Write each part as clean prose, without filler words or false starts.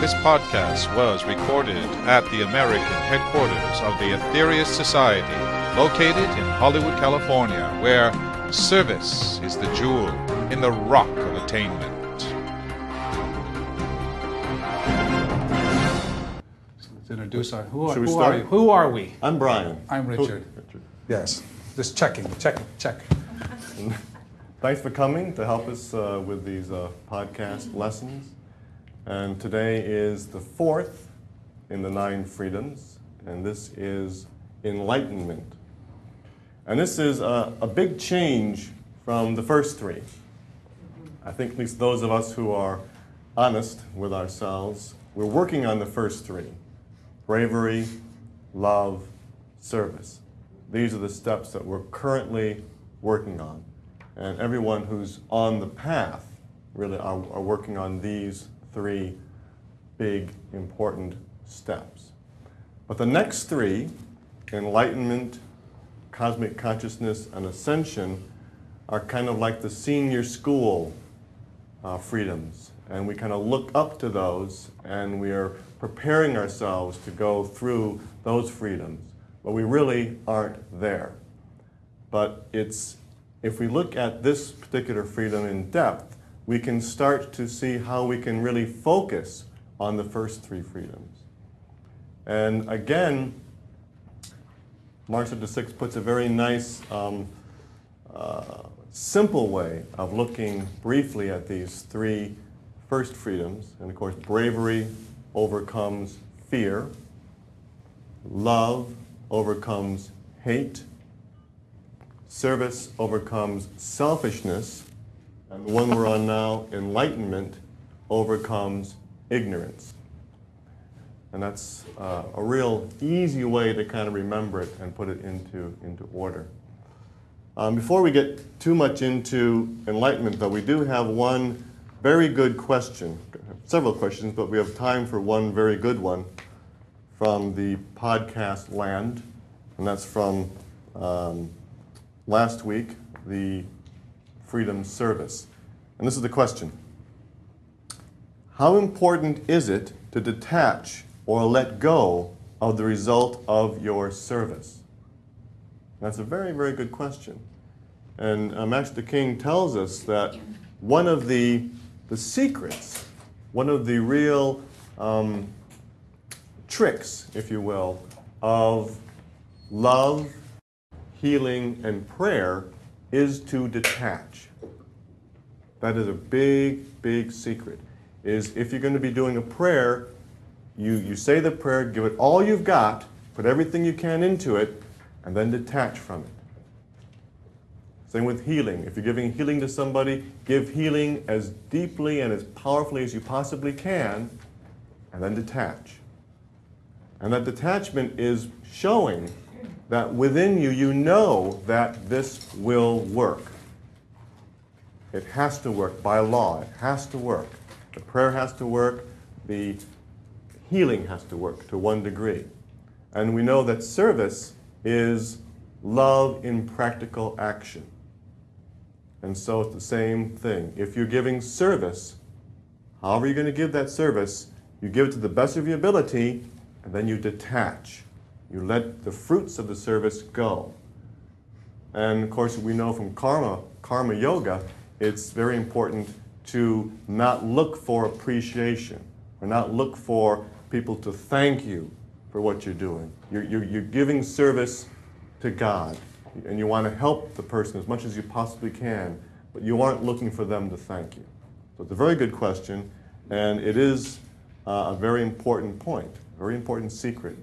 This podcast was recorded at the American headquarters of the Aetherius Society, located in Hollywood, California, where service is the jewel in the rock of attainment. Let's introduce our... Who are you? Who are we? I'm Brian. I'm Richard. Yes. Just checking. Thanks for coming to help us with these podcast lessons. And today is the fourth in the Nine Freedoms, and this is Enlightenment. And this is a big change from the first three. I think at least those of us who are honest with ourselves, we're working on the first three: bravery, love, service. These are the steps that we're currently working on. And everyone who's on the path really are working on these three big, important steps. But the next three, enlightenment, cosmic consciousness, and ascension, are kind of like the senior school freedoms. And we kind of look up to those, and we are preparing ourselves to go through those freedoms. But we really aren't there. But it's... if we look at this particular freedom in depth, we can start to see how we can really focus on the first three freedoms. And again, Mars Sector 6 puts a very nice, simple way of looking briefly at these three first freedoms. And of course, bravery overcomes fear, love overcomes hate, service overcomes selfishness, and the one we're on now, enlightenment, overcomes ignorance. And that's a real easy way to kind of remember it and put it into order. Before we get too much into enlightenment, though, we do have one very good question, several questions, but we have time for one very good one from the podcast land, and that's from... last week, the Freedom Service. And this is the question: how important is it to detach or let go of the result of your service? And that's a very, very good question. And Master King tells us that one of the secrets, one of the real tricks, if you will, of love, healing, and prayer is to detach. That is a big, big secret. Is if you're going to be doing a prayer, you say the prayer, give it all you've got, put everything you can into it, and then detach from it. Same with healing. If you're giving healing to somebody, give healing as deeply and as powerfully as you possibly can, and then detach. And that detachment is showing that within you, you know that this will work. It has to work by law. It has to work. The prayer has to work. The healing has to work to one degree. And we know that service is love in practical action. And so it's the same thing. If you're giving service, however you're going to give that service, you give it to the best of your ability, and then you detach. You let the fruits of the service go. And of course, we know from karma yoga, it's very important to not look for appreciation, or not look for people to thank you for what you're doing. You're giving service to God, and you want to help the person as much as you possibly can, but you aren't looking for them to thank you. So it's a very good question, and it is a very important point, a very important secret.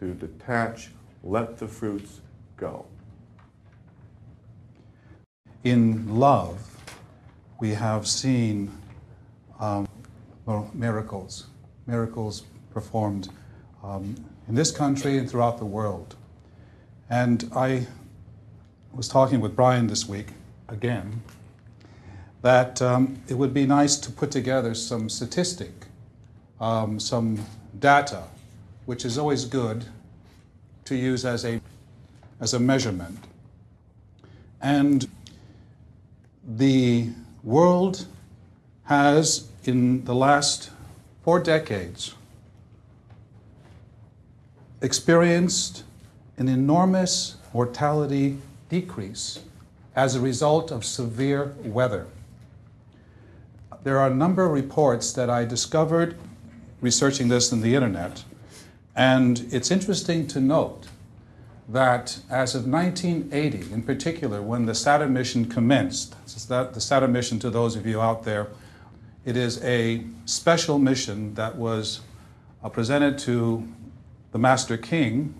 To detach, let the fruits go. In love, we have seen miracles performed in this country and throughout the world. And I was talking with Brian this week, again, that it would be nice to put together some statistic, some data, which is always good to use as a measurement. And the world has, in the last for decades, experienced an enormous mortality decrease as a result of severe weather. There are a number of reports that I discovered researching this in the internet, and it's interesting to note that as of 1980, in particular, when the Saturn mission commenced, the Saturn mission, to those of you out there, it is a special mission that was presented to the Master King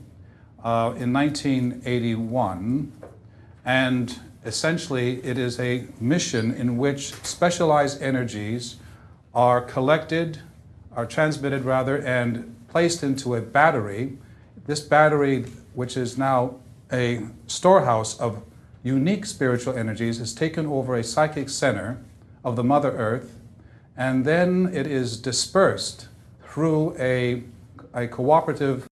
in 1981, and essentially it is a mission in which specialized energies are collected, are transmitted rather, and placed into a battery. This battery, which is now a storehouse of unique spiritual energies, is taken over a psychic center of the Mother Earth, and then it is dispersed through a cooperative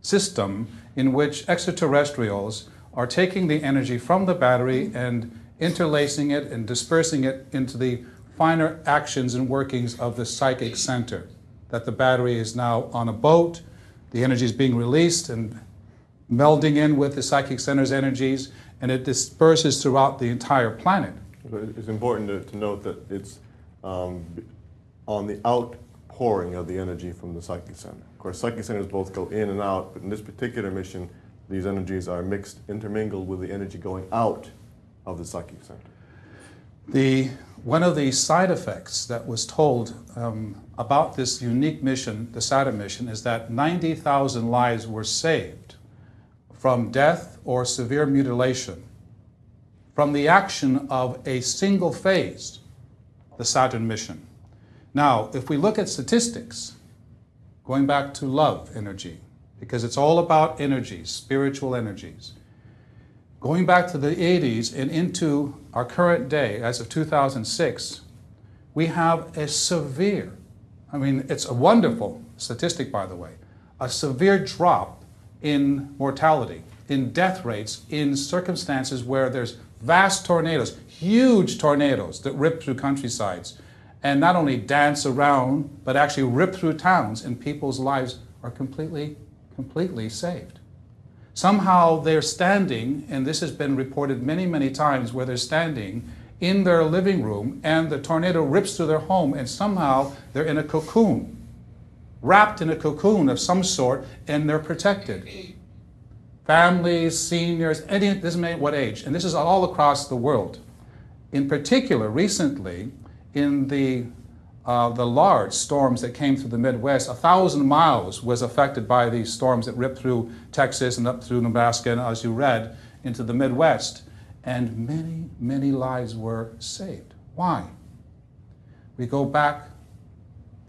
system in which extraterrestrials are taking the energy from the battery and interlacing it and dispersing it into the finer actions and workings of the psychic center. That the battery is now on a boat, the energy is being released and melding in with the psychic center's energies, and it disperses throughout the entire planet. It's important to note that it's on the outpouring of the energy from the psychic center. Of course, psychic centers both go in and out, but in this particular mission, these energies are mixed, intermingled with the energy going out of the psychic center. One of the side effects that was told about this unique mission, the Saturn mission, is that 90,000 lives were saved from death or severe mutilation from the action of a single phase, the Saturn mission. Now, if we look at statistics, going back to love energy, because it's all about energies, spiritual energies. Going back to the 80s and into our current day, as of 2006, we have a severe, I mean, it's a wonderful statistic, by the way, a severe drop in mortality, in death rates, in circumstances where there's vast tornadoes, huge tornadoes that rip through countrysides and not only dance around, but actually rip through towns, and people's lives are completely saved. Somehow they're standing, and this has been reported many, many times, where they're standing in their living room and the tornado rips through their home, and somehow they're in a cocoon, wrapped in a cocoon of some sort, and they're protected. Families, seniors, it doesn't matter what age, and this is all across the world. In particular, recently, in the large storms that came through the Midwest, 1,000 miles was affected by these storms that ripped through Texas and up through Nebraska and, as you read, into the Midwest. And many, many lives were saved. Why? We go back,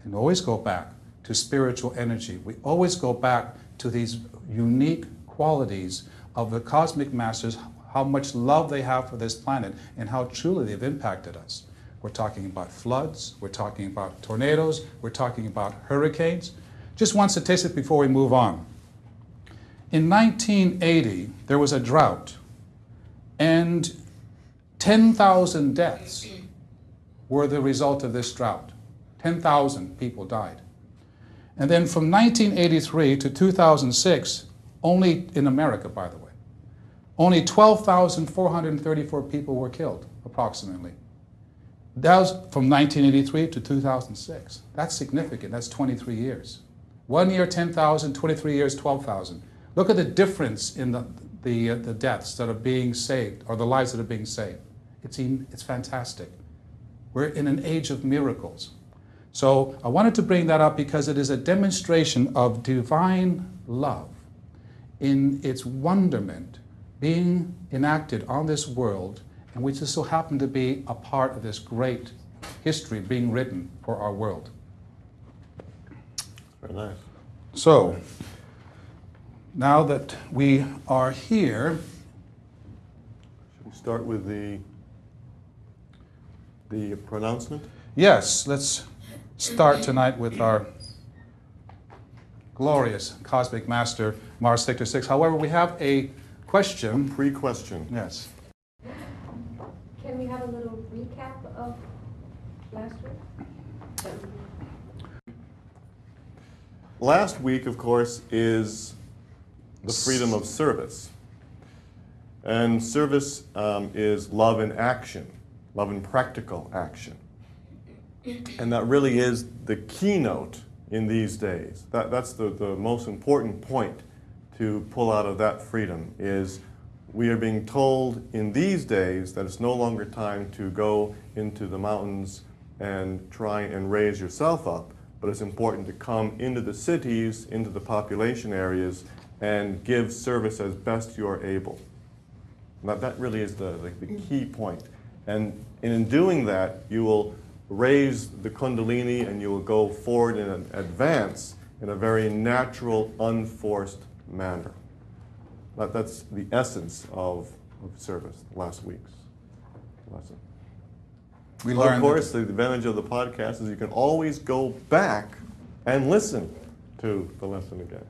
and always go back, to spiritual energy. We always go back to these unique qualities of the Cosmic Masters, how much love they have for this planet, and how truly they've impacted us. We're talking about floods, we're talking about tornadoes, we're talking about hurricanes. Just one statistic before we move on. In 1980, there was a drought, and 10,000 deaths were the result of this drought. 10,000 people died. And then from 1983 to 2006, only in America, by the way, only 12,434 people were killed, approximately. That was from 1983 to 2006. That's significant. That's 23 years. 1 year, 10,000. 23 years, 12,000. Look at the difference in the deaths that are being saved, or the lives that are being saved. It's fantastic. We're in an age of miracles. So I wanted to bring that up because it is a demonstration of divine love in its wonderment being enacted on this world, and we just so happen to be a part of this great history being written for our world. Very nice. So, now that we are here, should we start with the pronouncement? Yes, let's start tonight with our glorious Cosmic Master, Mars Sector 6. However, we have a question. A pre-question. Yes. Can we have a little recap of last week? Last week, of course, is the freedom of service. And service is love in action, love in practical action. And that really is the keynote in these days. That's the most important point to pull out of that freedom, is we are being told in these days that it's no longer time to go into the mountains and try and raise yourself up, but it's important to come into the cities, into the population areas, and give service as best you're able. Now, that really is the key point. And in doing that, you will raise the Kundalini and you will go forward in an advance in a very natural, unforced manner. That's the essence of service, last week's lesson. We learned, of course, the advantage of the podcast is you can always go back and listen to the lesson again.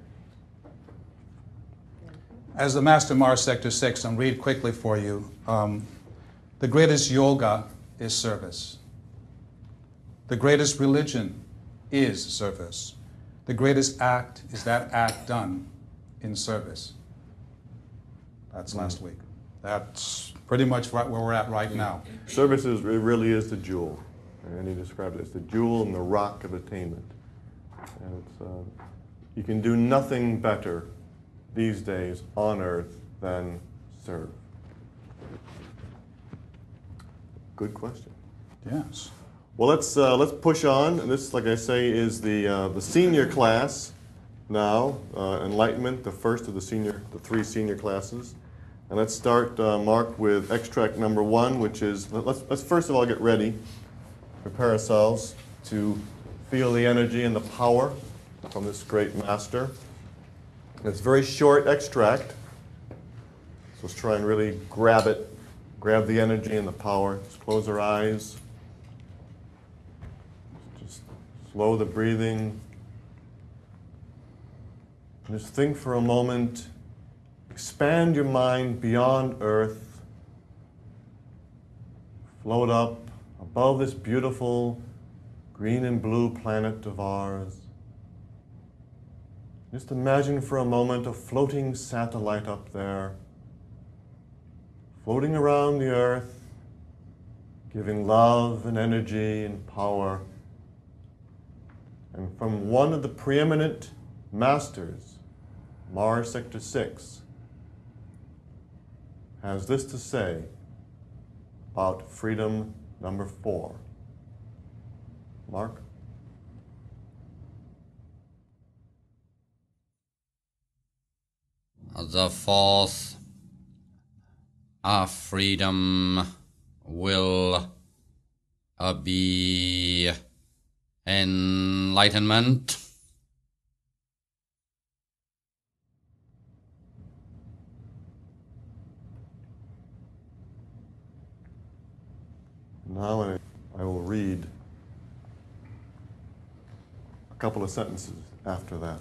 As the Master Mars Sector 6, I'll read quickly for you. The greatest yoga is service. The greatest religion is service. The greatest act is that act done in service. That's last week. That's pretty much right where we're at right now. Service is, it really is the jewel. And he described it as the jewel and the rock of attainment. And it's, you can do nothing better these days on earth than serve. Good question. Yes. Well, let's push on. And this, like I say, is the senior class now, Enlightenment, the first of the three senior classes. And let's start, Mark, with extract number 1, which is let's first of all get ready, prepare ourselves to feel the energy and the power from this great master. It's a very short extract, so let's try and really grab it, grab the energy and the power. Let's close our eyes, just slow the breathing, and just think for a moment, expand your mind beyond earth, float up above this beautiful green and blue planet of ours. Just imagine for a moment a floating satellite up there, floating around the earth, giving love and energy and power. And from one of the preeminent masters, Mars Sector 6, has this to say about freedom number 4. Mark? The fourth, our freedom will be enlightenment. Now I will read a couple of sentences after that.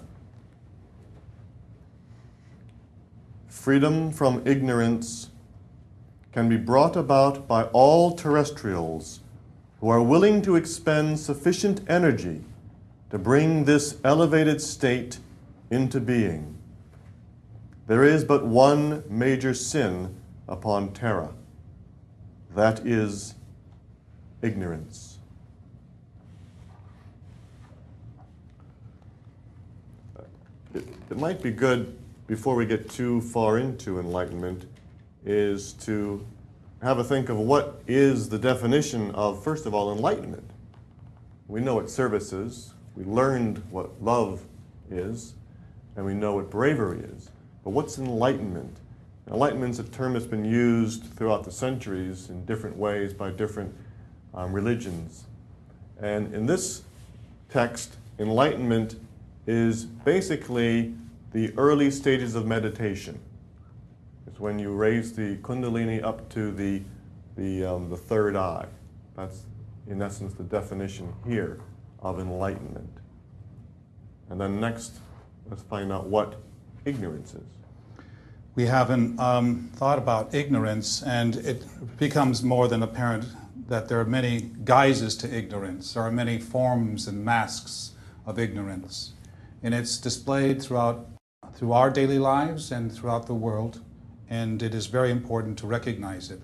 Freedom from ignorance can be brought about by all terrestrials who are willing to expend sufficient energy to bring this elevated state into being. There is but one major sin upon Terra. That is ignorance. It might be good, before we get too far into enlightenment, is to have a think of what is the definition of, first of all, enlightenment. We know what service is, we learned what love is, and we know what bravery is. But what's enlightenment? Enlightenment's a term that's been used throughout the centuries in different ways by different religions. And in this text, enlightenment is basically the early stages of meditation. It's when you raise the Kundalini up to the third eye. That's, in essence, the definition here of enlightenment. And then next, let's find out what ignorance is. We haven't thought about ignorance, and it becomes more than apparent that there are many guises to ignorance. There are many forms and masks of ignorance. and it's displayed through our daily lives and throughout the world, and it is very important to recognize it.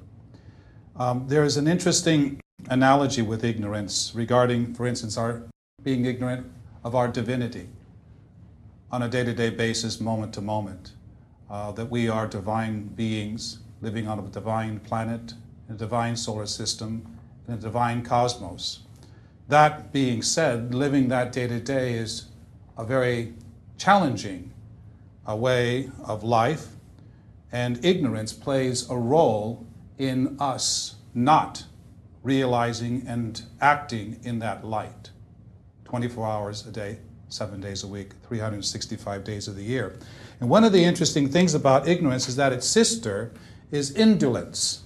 There is an interesting analogy with ignorance regarding, for instance, our being ignorant of our divinity on a day-to-day basis, moment to moment, that we are divine beings living on a divine planet, in a divine solar system, in a divine cosmos. That being said, living that day-to-day is a very challenging way of life, and ignorance plays a role in us not realizing and acting in that light 24 hours a day, 7 days a week, 365 days of the year. And one of the interesting things about ignorance is that its sister is indolence.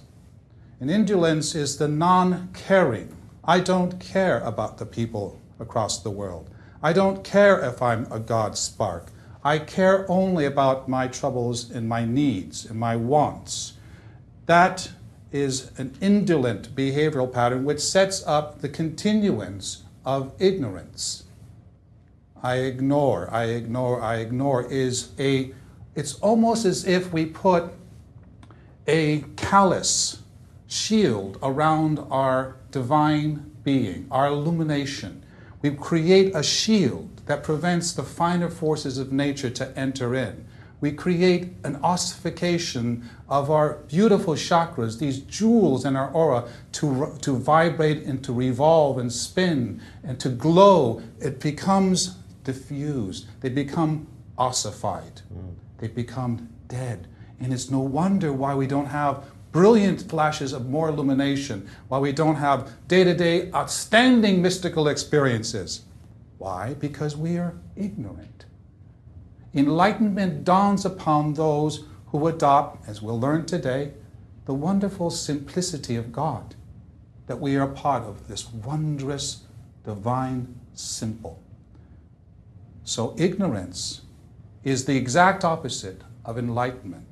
And indolence is the non-caring. I don't care about the people across the world. I don't care if I'm a God spark. I care only about my troubles and my needs and my wants. That is an indolent behavioral pattern which sets up the continuance of ignorance. I ignore it's almost as if we put a callous shield around our divine being, our illumination. We create a shield that prevents the finer forces of nature to enter in. We create an ossification of our beautiful chakras, these jewels in our aura, to vibrate and to revolve and spin and to glow. It becomes diffused. They become ossified. They become dead. And it's no wonder why we don't have brilliant flashes of more illumination, why we don't have day-to-day outstanding mystical experiences. Why? Because we are ignorant. Enlightenment dawns upon those who adopt, as we'll learn today, the wonderful simplicity of God, that we are part of this wondrous, divine, simple. So ignorance is the exact opposite of enlightenment.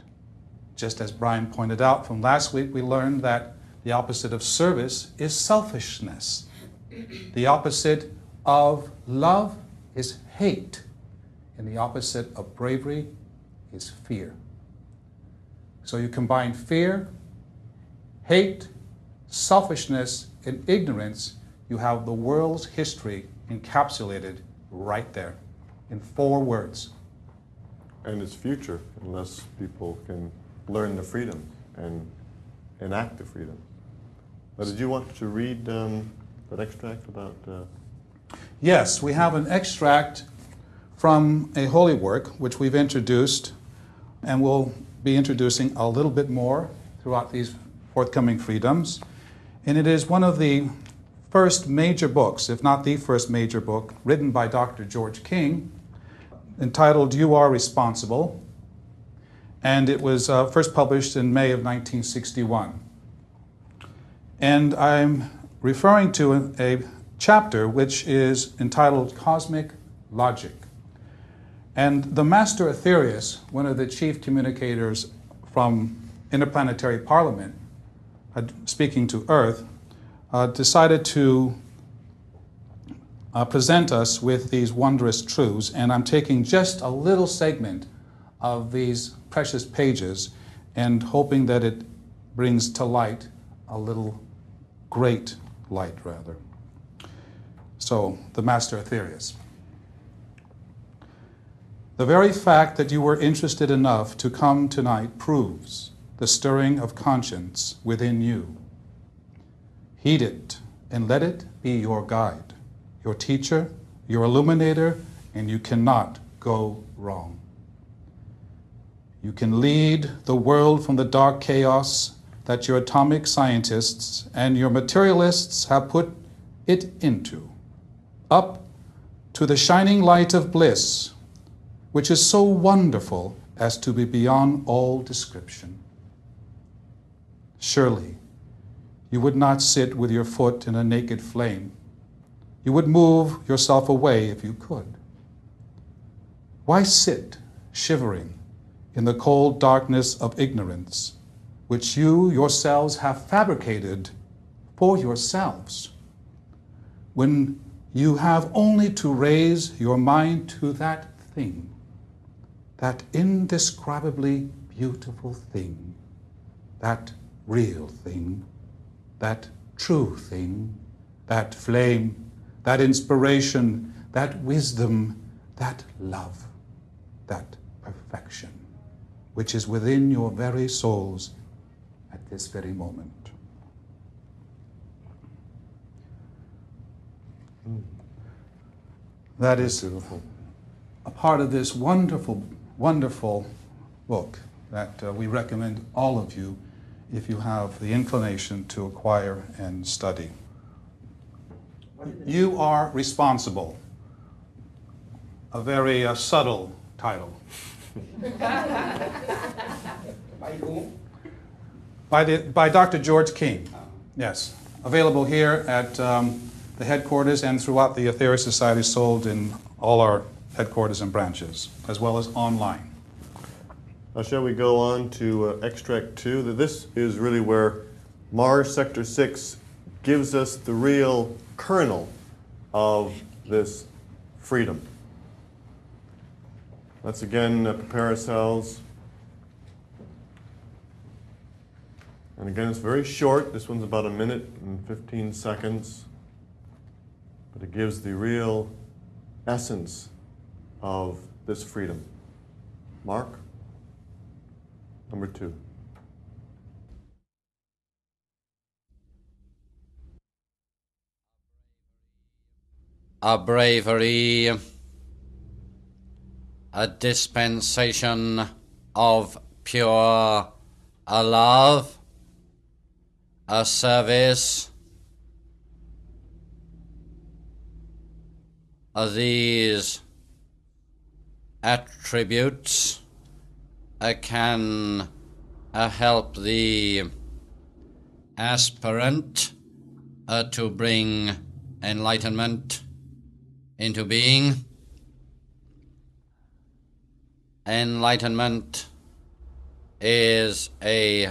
Just as Brian pointed out from last week, we learned that the opposite of service is selfishness. The opposite of love is hate. And the opposite of bravery is fear. So you combine fear, hate, selfishness, and ignorance, you have the world's history encapsulated right there in 4 words. And it's future, unless people can learn the freedoms and enact the freedoms. Now, did you want to read that extract about... Yes, we have an extract from a holy work which we've introduced, and we'll be introducing a little bit more throughout these forthcoming freedoms. And it is one of the first major books, if not the first major book, written by Dr. George King, entitled You Are Responsible. And it was first published in May of 1961. And I'm referring to a chapter which is entitled Cosmic Logic. And the Master Aetherius, one of the chief communicators from Interplanetary Parliament, speaking to Earth, decided to present us with these wondrous truths. And I'm taking just a little segment of these precious pages and hoping that it brings to light a little great light, rather. So, the Master Aetherius. The very fact that you were interested enough to come tonight proves the stirring of conscience within you. Heed it and let it be your guide, your teacher, your illuminator, and you cannot go wrong. You can lead the world from the dark chaos that your atomic scientists and your materialists have put it into, up to the shining light of bliss, which is so wonderful as to be beyond all description. Surely, you would not sit with your foot in a naked flame. You would move yourself away if you could. Why sit shivering in the cold darkness of ignorance, which you yourselves have fabricated for yourselves, when You have only to raise your mind to that thing, that indescribably beautiful thing, that real thing, that true thing, that flame, that inspiration, that wisdom, that love, that perfection, which is within your very souls at this very moment. That is beautiful. A part of this wonderful, wonderful book that we recommend all of you if you have the inclination to acquire and study. You Are Responsible. A very subtle title. By whom? By Dr. George King. Oh. Yes. Available here at the headquarters and throughout the Aetherius Society, sold in all our headquarters and branches, as well as online. Now, shall we go on to extract 2? This is really where Mars Sector 6 gives us the real kernel of this freedom. Let's again prepare ourselves. And again, it's very short. This one's about 1 minute and 15 seconds. But it gives the real essence of this freedom. Mark, number 2. A bravery, a dispensation of pure, a love, a service. These attributes can help the aspirant to bring enlightenment into being. Enlightenment is a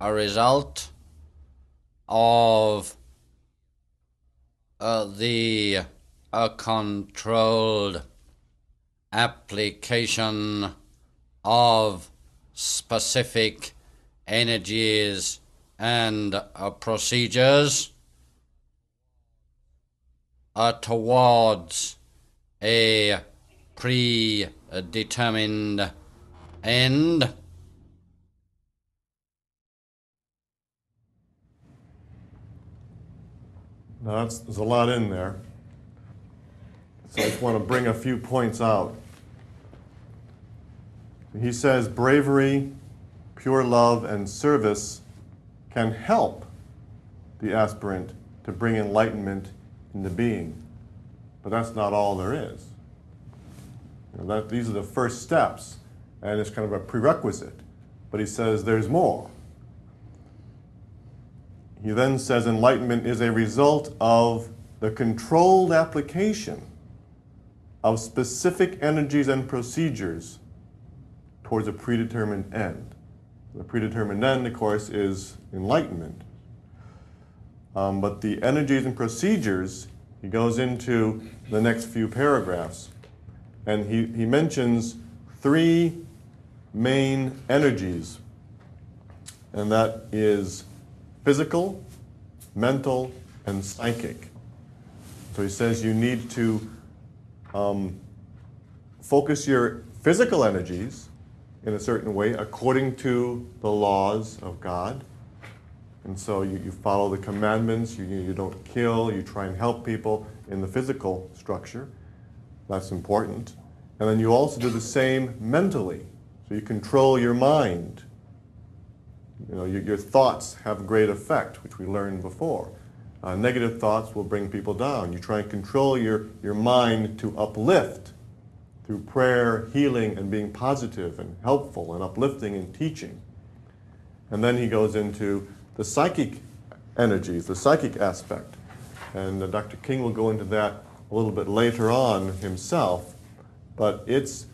result of the controlled application of specific energies and procedures towards a predetermined end. Now, there's a lot in there. So I just want to bring a few points out. He says bravery, pure love, and service can help the aspirant to bring enlightenment into being. But that's not all there is. You know, these are the first steps, and it's kind of a prerequisite. But he says there's more. He then says enlightenment is a result of the controlled application of specific energies and procedures towards a predetermined end. The predetermined end, of course, is enlightenment. But the energies and procedures, he goes into the next few paragraphs. And he mentions 3 main energies. And that is physical, mental, and psychic. So he says you need to focus your physical energies in a certain way according to the laws of God. And so you follow the commandments, you don't kill, you try and help people in the physical structure. That's important. And then you also do the same mentally. So you control your mind. You know, your thoughts have great effect, which we learned before. Negative thoughts will bring people down. You try and control your mind to uplift through prayer, healing, and being positive and helpful and uplifting and teaching. And then he goes into the psychic energies, the psychic aspect. And Dr. King will go into that a little bit later on himself. But it's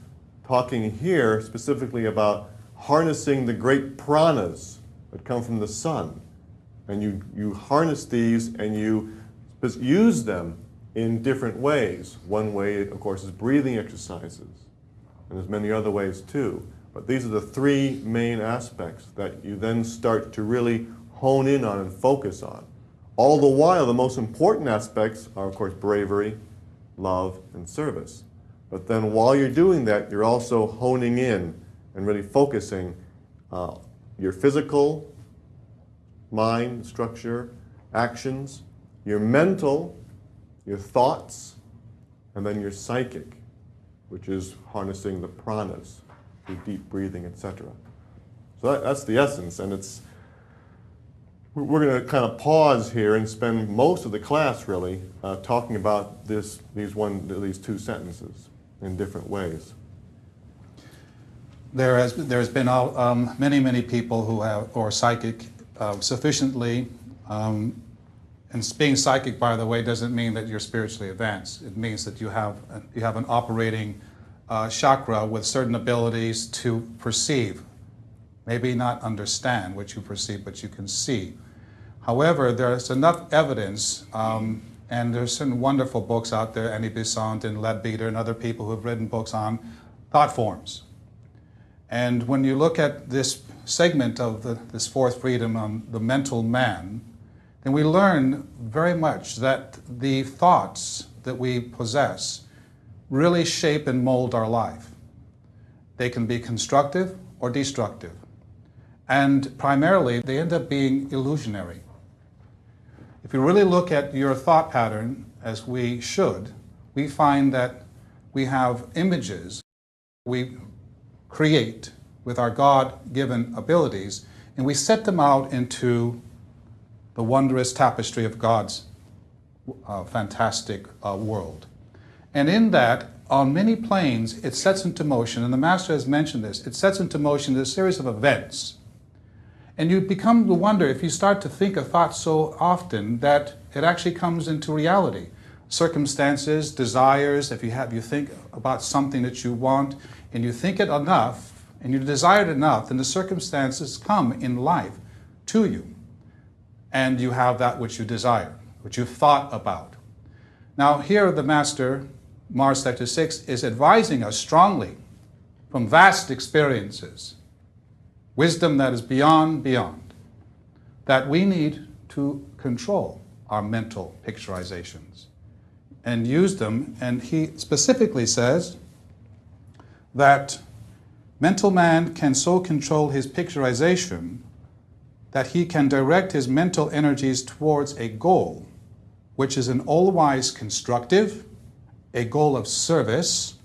talking here specifically about harnessing the great pranas that come from the sun. And you harness these and you use them in different ways. One way, of course, is breathing exercises, and there's many other ways too. But these are the three main aspects that you then start to really hone in on and focus on. All the while, the most important aspects are, of course, bravery, love, and service. But then while you're doing that, you're also honing in and really focusing your physical, mind, structure, actions, your mental, your thoughts, and then your psychic, which is harnessing the pranas, the deep breathing, etc. So that's the essence, and it's, we're going to kind of pause here and spend most of the class really talking about these two sentences in different ways. There's been many people who have, or psychic, sufficiently. And being psychic, by the way, doesn't mean that you're spiritually advanced. It means that you have an operating chakra with certain abilities to perceive, maybe not understand what you perceive, but you can see. However, there's enough evidence, and there's certain wonderful books out there, Annie Besant and Leadbeater and other people who have written books on thought forms. And when you look at this segment of this fourth freedom on the mental man, and we learn very much that the thoughts that we possess really shape and mold our life. They can be constructive or destructive. And primarily, they end up being illusionary. If you really look at your thought pattern, as we should, we find that we have images we create with our God-given abilities, and we set them out into the wondrous tapestry of God's fantastic world. And in that, on many planes, it sets into motion, and the Master has mentioned this, it sets into motion this series of events. And you become to wonder if you start to think a thought so often that it actually comes into reality. Circumstances, desires, if you think about something that you want, and you think it enough, and you desire it enough, then the circumstances come in life to you. And you have that which you desire, which you've thought about. Now here the Master, Mars Sector 6, is advising us strongly from vast experiences, wisdom that is beyond, that we need to control our mental picturizations and use them. And he specifically says that mental man can so control his picturization that he can direct his mental energies towards a goal, which is an all-wise constructive, a goal of service,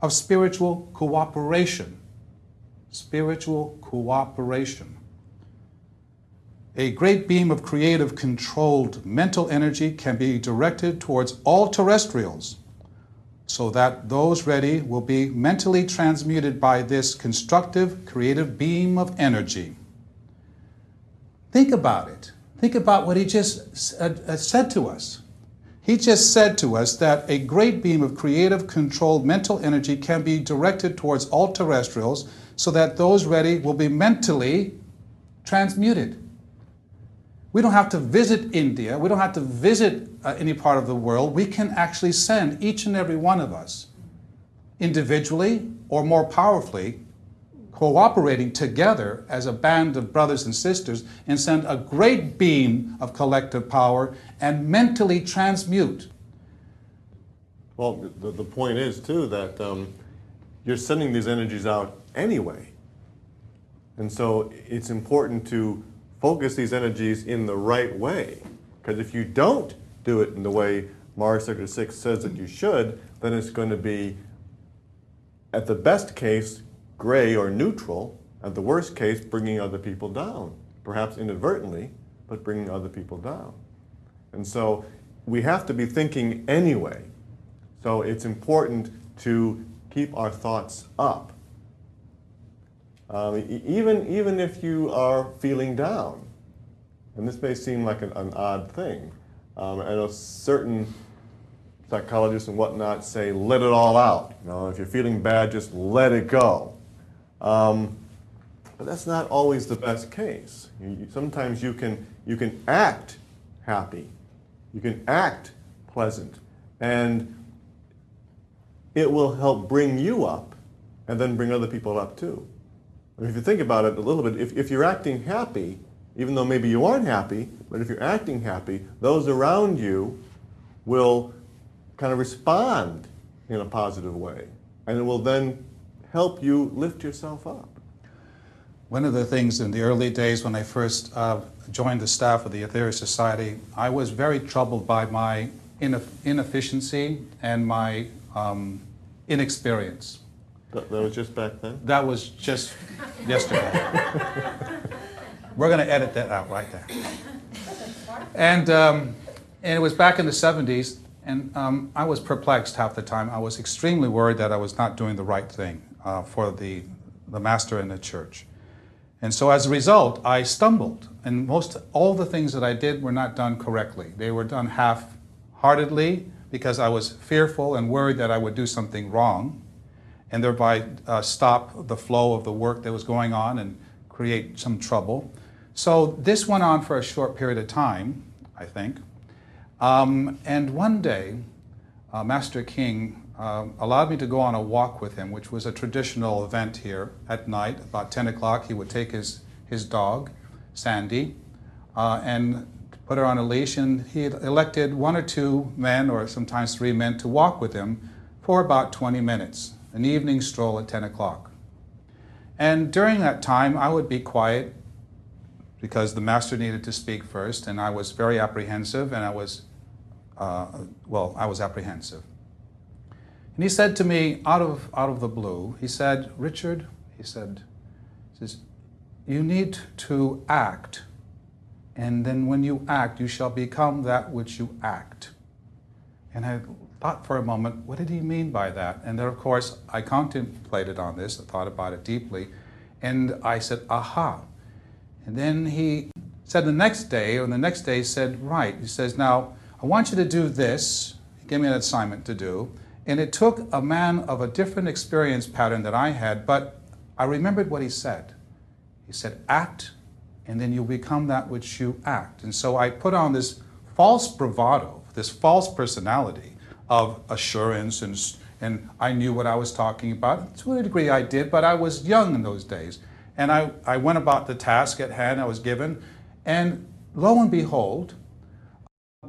of spiritual cooperation. Spiritual cooperation. A great beam of creative, controlled mental energy can be directed towards all terrestrials, so that those ready will be mentally transmuted by this constructive, creative beam of energy. Think about it. Think about what he just said to us. He just said to us that a great beam of creative, controlled mental energy can be directed towards all terrestrials so that those ready will be mentally transmuted. We don't have to visit India. We don't have to visit any part of the world. We can actually send each and every one of us individually or more powerfully cooperating together as a band of brothers and sisters and send a great beam of collective power and mentally transmute. Well, the point is, too, that you're sending these energies out anyway. And so it's important to focus these energies in the right way. Because if you don't do it in the way Mars Sector 6 says that you should, then it's going to be, at the best case, gray or neutral, at the worst case, bringing other people down, perhaps inadvertently, but bringing other people down. And so we have to be thinking anyway. So it's important to keep our thoughts up. Even if you are feeling down, and this may seem like an odd thing, I know certain psychologists and whatnot say, let it all out. You know, if you're feeling bad, just let it go. But that's not always the best case. Sometimes you can act happy, you can act pleasant, And it will help bring you up and then bring other people up too. I mean, if you think about it a little bit, if you're acting happy, even though maybe you aren't happy, but if you're acting happy, those around you will kind of respond in a positive way. And it will then help you lift yourself up. One of the things in the early days when I first joined the staff of the Aetherius Society, I was very troubled by my inefficiency and my inexperience. That was just back then? That was just yesterday. We're going to edit that out right there. And it was back in the 70s, and I was perplexed half the time. I was extremely worried that I was not doing the right thing for the master and the church. And so as a result, I stumbled. And all the things that I did were not done correctly. They were done half-heartedly because I was fearful and worried that I would do something wrong and thereby stop the flow of the work that was going on and create some trouble. So this went on for a short period of time, I think. And one day, Master King allowed me to go on a walk with him, which was a traditional event here at night. About 10 o'clock, he would take his dog, Sandy, and put her on a leash. And he had elected one or two men, or sometimes three men, to walk with him for about 20 minutes, an evening stroll at 10 o'clock. And during that time, I would be quiet because the master needed to speak first, and I was very apprehensive, and I was, I was apprehensive. And he said to me, out of the blue, he said, "Richard," he says, "you need to act, and then when you act, you shall become that which you act." And I thought for a moment, what did he mean by that? And then, of course, I contemplated on this, I thought about it deeply, and I said, aha. And then he said the next day said, right, he says, "Now, I want you to do this." He gave me an assignment to do. And it took a man of a different experience pattern that I had, but I remembered what he said. He said, "Act, and then you'll become that which you act." And so I put on this false bravado, this false personality of assurance, and I knew what I was talking about. To a degree I did, but I was young in those days. And I went about the task at hand I was given, and lo and behold,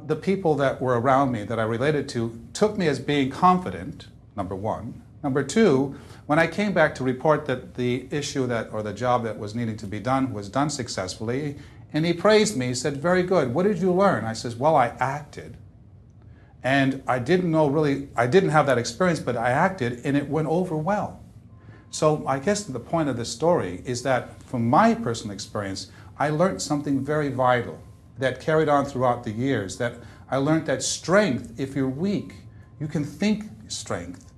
the people that were around me that I related to took me as being confident, number one. Number two, when I came back to report that the issue that, or the job that was needing to be done was done successfully, and he praised me, he said, "Very good, what did you learn?" I says, "Well, I acted. And I didn't know really, I didn't have that experience, but I acted and it went over well." So I guess the point of this story is that from my personal experience, I learned something very vital that carried on throughout the years, that I learned that strength, if you're weak, you can think strength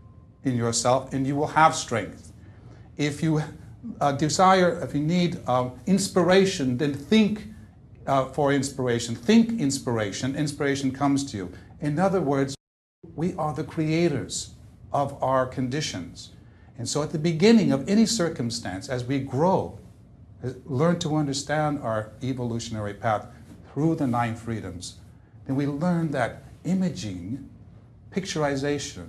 in yourself and you will have strength. If you need inspiration, then think for inspiration. Think inspiration, inspiration comes to you. In other words, we are the creators of our conditions. And so at the beginning of any circumstance, as we grow, learn to understand our evolutionary path, through the 9 freedoms, then we learn that imaging, picturization,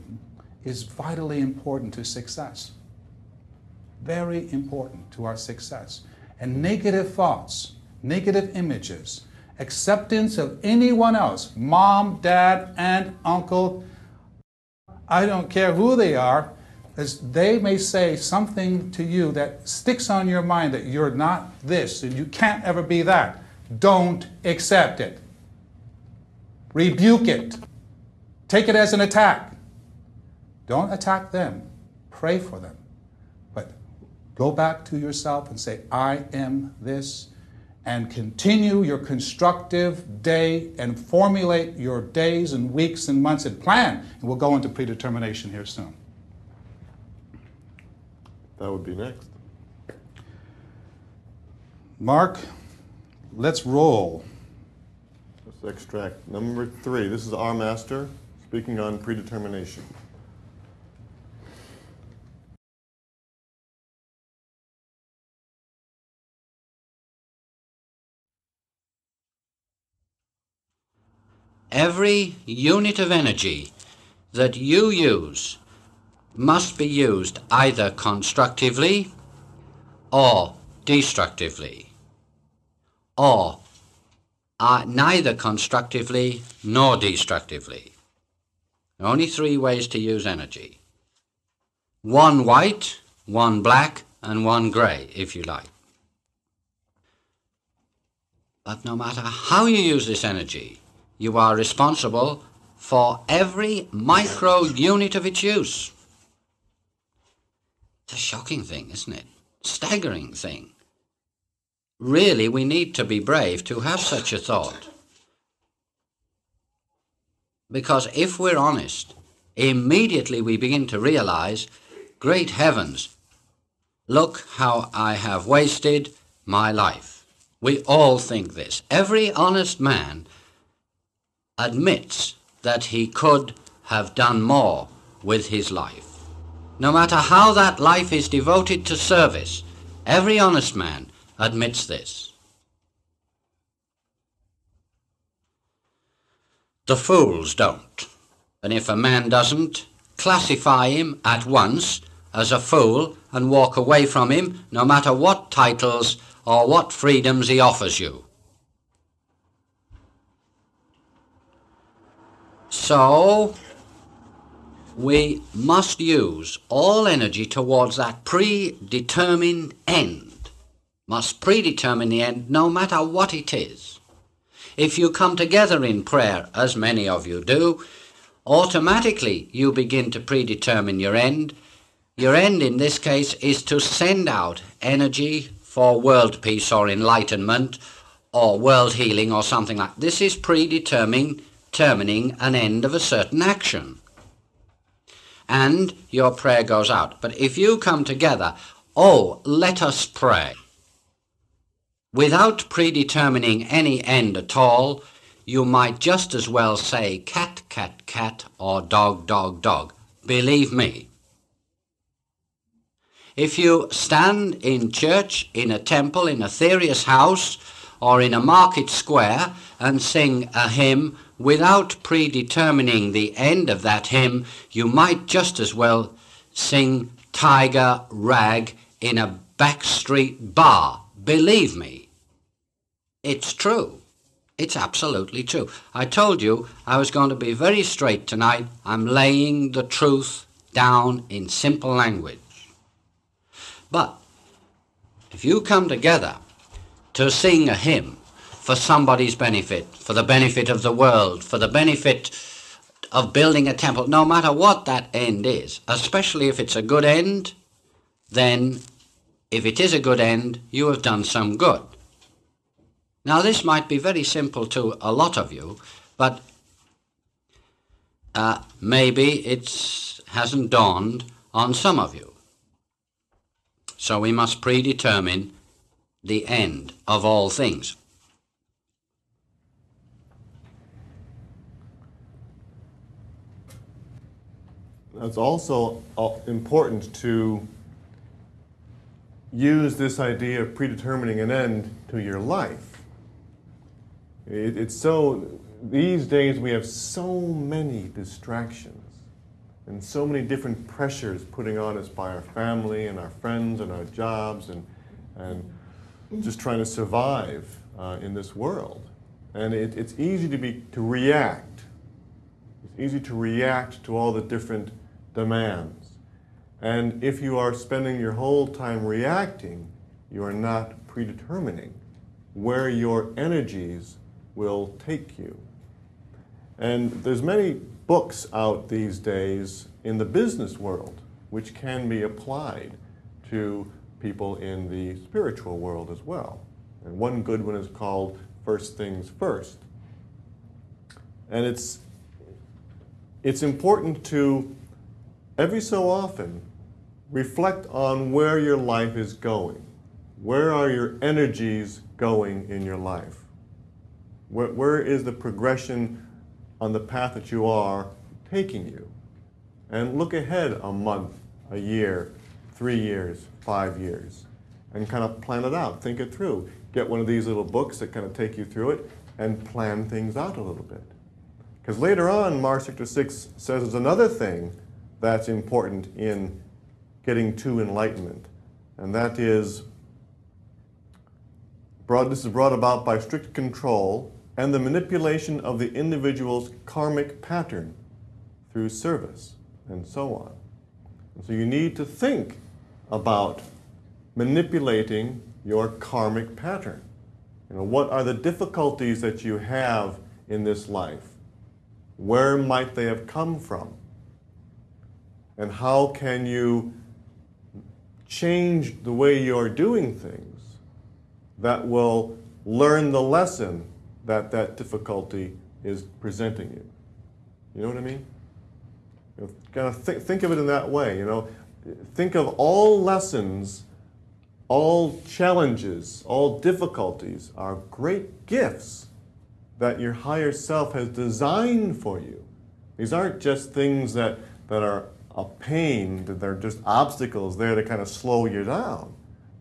is vitally important to success. Very important to our success. And negative thoughts, negative images, acceptance of anyone else, mom, dad, aunt, uncle, I don't care who they are, as they may say something to you that sticks on your mind that you're not this and you can't ever be that. Don't accept it. Rebuke it. Take it as an attack. Don't attack them. Pray for them. But go back to yourself and say, "I am this," and continue your constructive day and formulate your days and weeks and months and plan. And we'll go into predetermination here soon. That would be next. Mark. Let's roll. Let's extract number 3. This is our master speaking on predetermination. Every unit of energy that you use must be used either constructively or destructively, or neither constructively nor destructively. There are only three ways to use energy. One white, one black, and one grey, if you like. But no matter how you use this energy, you are responsible for every micro unit of its use. It's a shocking thing, isn't it? Staggering thing. Really, we need to be brave to have such a thought. Because if we're honest, immediately we begin to realize, great heavens, look how I have wasted my life. We all think this. Every honest man admits that he could have done more with his life. No matter how that life is devoted to service, every honest man admits this. The fools don't. And if a man doesn't, classify him at once as a fool and walk away from him, no matter what titles or what freedoms he offers you. So, we must use all energy towards that predetermined end. Must predetermine the end, no matter what it is. If you come together in prayer, as many of you do, automatically you begin to predetermine your end. Your end in this case is to send out energy for world peace or enlightenment or world healing or something like that. This is predetermining an end of a certain action. And your prayer goes out. But if you come together, oh, let us pray. Without predetermining any end at all, you might just as well say cat, cat, cat, or dog, dog, dog. Believe me. If you stand in church, in a temple, in Aetherius house, or in a market square and sing a hymn without predetermining the end of that hymn, you might just as well sing Tiger Rag in a backstreet bar. Believe me. It's true. It's absolutely true. I told you I was going to be very straight tonight. I'm laying the truth down in simple language. But if you come together to sing a hymn for somebody's benefit, for the benefit of the world, for the benefit of building a temple, no matter what that end is, especially if it's a good end, then if it is a good end, you have done some good. Now, this might be very simple to a lot of you, but maybe it hasn't dawned on some of you. So we must predetermine the end of all things. It's also important to use this idea of predetermining an end to your life. It's so, these days we have so many distractions and so many different pressures putting on us by our family and our friends and our jobs and just trying to survive in this world. And it's easy to react. It's easy to react to all the different demands. And if you are spending your whole time reacting, you are not predetermining where your energies will take you. And there's many books out these days in the business world which can be applied to people in the spiritual world as well. And one good one is called First Things First. And it's important to, every so often, reflect on where your life is going. Where are your energies going in your life? Where is the progression on the path that you are taking you? And look ahead a month, a year, 3 years, 5 years, and kind of plan it out, think it through. Get one of these little books that kind of take you through it and plan things out a little bit. Because later on, Mars Sector 6 says there's another thing that's important in getting to enlightenment. And that is, this is brought about by strict control and the manipulation of the individual's karmic pattern through service and so on. And so you need to think about manipulating your karmic pattern. You know, what are the difficulties that you have in this life? Where might they have come from? And how can you change the way you're doing things that will learn the lesson that that difficulty is presenting you? You know what I mean? You know, kind of think of it in that way. You know, think of all lessons, all challenges, all difficulties are great gifts that your higher self has designed for you. These aren't just things that are a pain, that they're just obstacles there to kind of slow you down.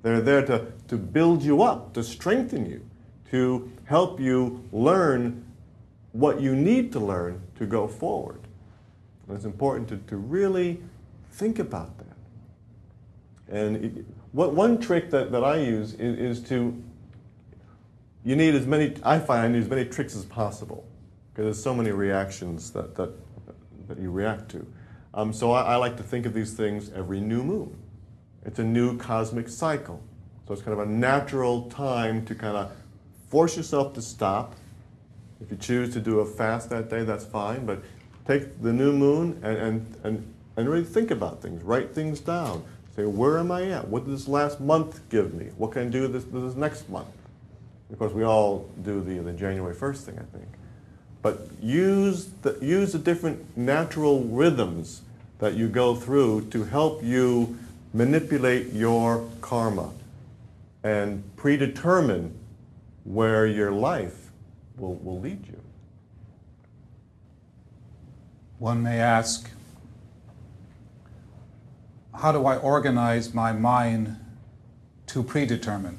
They're there to build you up, to strengthen you, to help you learn what you need to learn to go forward. And it's important to really think about that. And one trick that I use is to, I find I need as many tricks as possible, because there's so many reactions that you react to. So I like to think of these things every new moon. It's a new cosmic cycle. So it's kind of a natural time to kind of force yourself to stop. If you choose to do a fast that day, that's fine, but take the new moon and really think about things, write things down. Say, where am I at? What did this last month give me? What can I do this next month? Of course, we all do the January 1st thing, I think. But use the different natural rhythms that you go through to help you manipulate your karma and predetermine where your life will lead you. One may ask, how do I organize my mind to predetermine?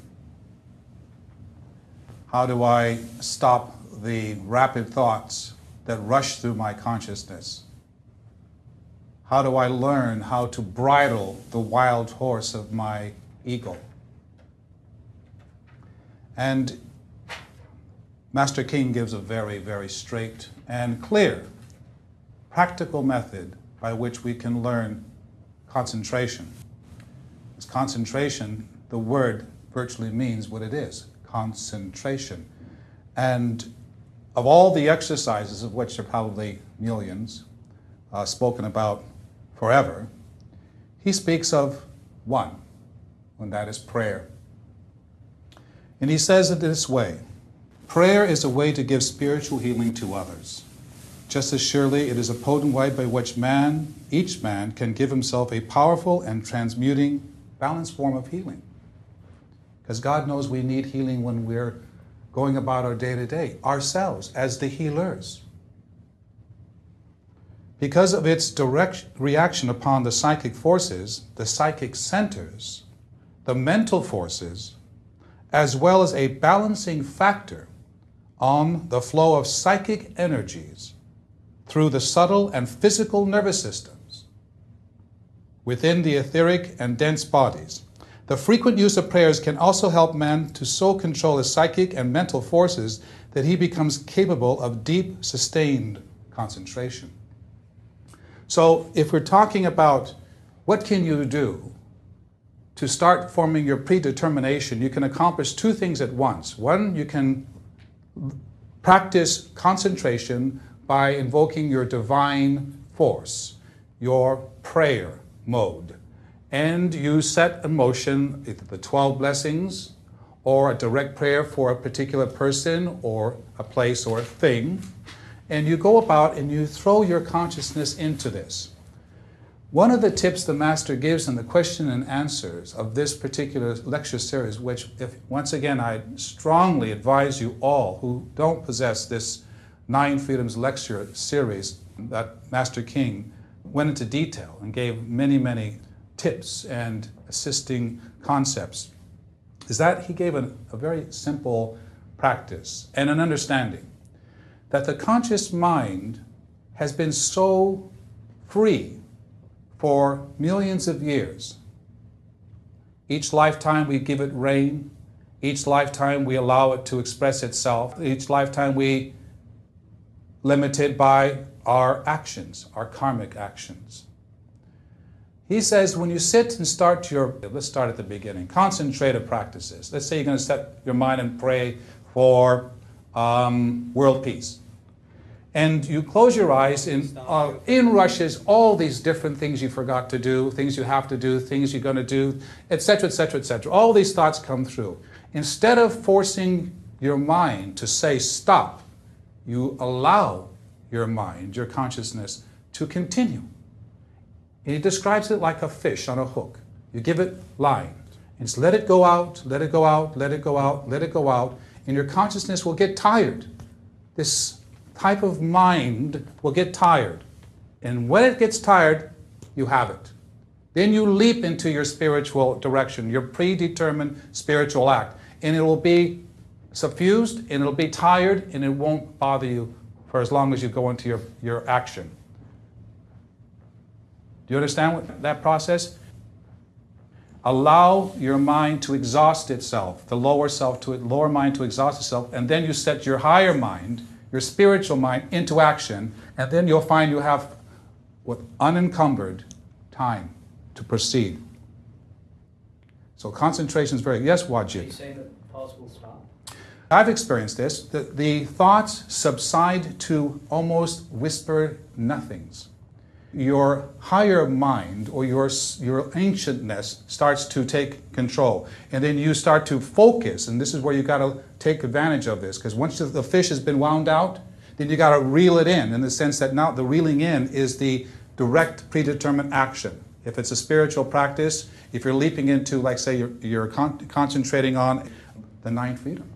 How do I stop the rapid thoughts that rush through my consciousness? How do I learn how to bridle the wild horse of my ego? And Master King gives a very, very straight and clear, practical method by which we can learn concentration. Because concentration, the word virtually means what it is. Concentration. And of all the exercises, of which there are probably millions spoken about forever, he speaks of one, and that is prayer. And he says it this way: prayer is a way to give spiritual healing to others. Just as surely it is a potent way by which each man can give himself a powerful and transmuting, balanced form of healing. Because God knows we need healing when we're going about our day-to-day, ourselves as the healers. Because of its direct reaction upon the psychic forces, the psychic centers, the mental forces, as well as a balancing factor on the flow of psychic energies through the subtle and physical nervous systems within the etheric and dense bodies, the frequent use of prayers can also help man to so control his psychic and mental forces that he becomes capable of deep, sustained concentration. So if we're talking about what can you do to start forming your predetermination, you can accomplish two things at once. One, you can practice concentration by invoking your divine force, your prayer mode. And you set in motion either the 12 blessings or a direct prayer for a particular person or a place or a thing. And you go about and you throw your consciousness into this. One of the tips the Master gives in the question and answers of this particular lecture series, which, once again, I strongly advise you all who don't possess this 9 Freedoms lecture series that Master King went into detail and gave many, many tips and assisting concepts, is that he gave a very simple practice and an understanding that the conscious mind has been so free for millions of years. Each lifetime we give it reign. Each lifetime we allow it to express itself. Each lifetime we limit it by our actions, our karmic actions. He says when you sit and start your, let's start at the beginning, concentrative practices. Let's say you're going to set your mind and pray for world peace. And you close your eyes and in rushes all these different things you forgot to do, things you have to do, things you're going to do, etc., etc., etc. All these thoughts come through. Instead of forcing your mind to say stop, you allow your mind, your consciousness, to continue. And he describes it like a fish on a hook. You give it line. It's let it go out, let it go out, let it go out, let it go out, and your consciousness will get tired. This type of mind will get tired. And when it gets tired, you have it. Then you leap into your spiritual direction, your predetermined spiritual act. And it will be suffused, and it'll be tired, and it won't bother you for as long as you go into your action. Do you understand what, that process? Allow your mind to exhaust itself, the lower self, to lower mind to exhaust itself, and then you set your higher mind, your spiritual mind, into action, and then you'll find you have what, unencumbered time to proceed. So concentration is very, yes, Wajid? Are you saying that pause will stop? I've experienced this. The thoughts subside to almost whisper nothings. Your higher mind or your ancientness starts to take control, and then you start to focus, and this is where you got to take advantage of this, because once the fish has been wound out, then you got to reel it in the sense that now the reeling in is the direct predetermined action. If it's a spiritual practice, if you're leaping into, like say you're concentrating on the 9 freedoms.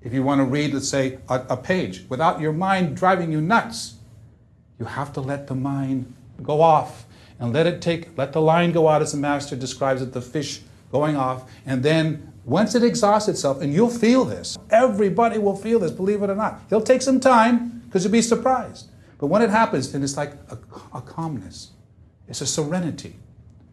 If you want to read, let's say, a page without your mind driving you nuts, you have to let the mind go off and let the line go out, as the master describes it, the fish going off. And then once it exhausts itself, and you'll feel this, everybody will feel this, believe it or not. It'll take some time because you'll be surprised. But when it happens, then it's like a calmness. It's a serenity.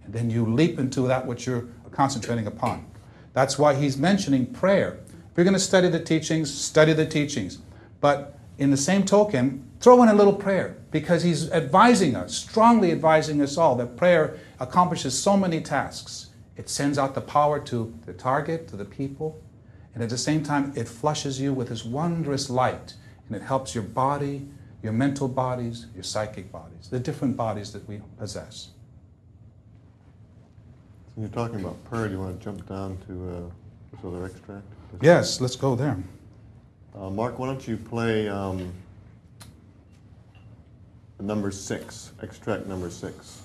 And then you leap into that which you're concentrating upon. That's why he's mentioning prayer. If you're going to study the teachings, study the teachings. But in the same token, throw in a little prayer, because he's advising us, strongly advising us all, that prayer accomplishes so many tasks. It sends out the power to the target, to the people, and at the same time, it flushes you with this wondrous light, and it helps your body, your mental bodies, your psychic bodies, the different bodies that we possess. When you're talking about prayer, do you want to jump down to this other extract? Yes, let's go there. Mark, why don't you play number 6, extract number 6.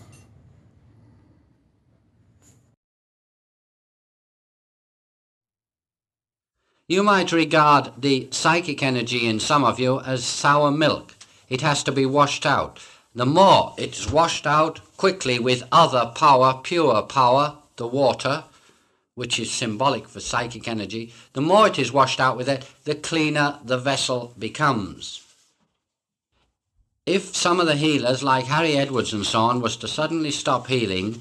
You might regard the psychic energy in some of you as sour milk. It has to be washed out. The more it's washed out quickly with other power, pure power, the water, which is symbolic for psychic energy, the more it is washed out with it, the cleaner the vessel becomes. If some of the healers, like Harry Edwards and so on, was to suddenly stop healing,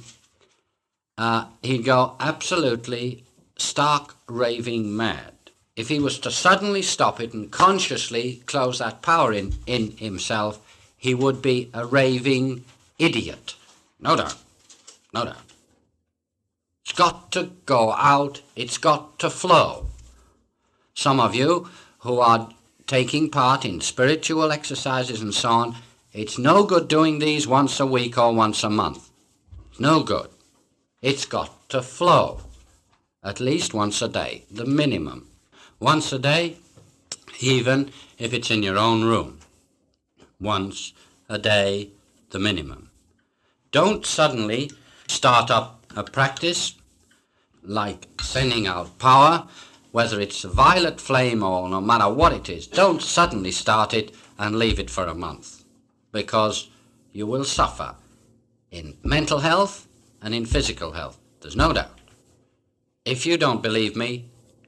he'd go absolutely stark raving mad. If he was to suddenly stop it and consciously close that power in himself, he would be a raving idiot. No doubt. No doubt. It's got to go out. It's got to flow. Some of you who are taking part in spiritual exercises and so on, it's no good doing these once a week or once a month. It's no good. It's got to flow. At least once a day, the minimum. Once a day, even if it's in your own room. Once a day, the minimum. Don't suddenly start up a practice like sending out power, whether it's a violet flame or no matter what it is. Don't suddenly start it and leave it for a month, because you will suffer in mental health and in physical health. There's no doubt. If you don't believe me,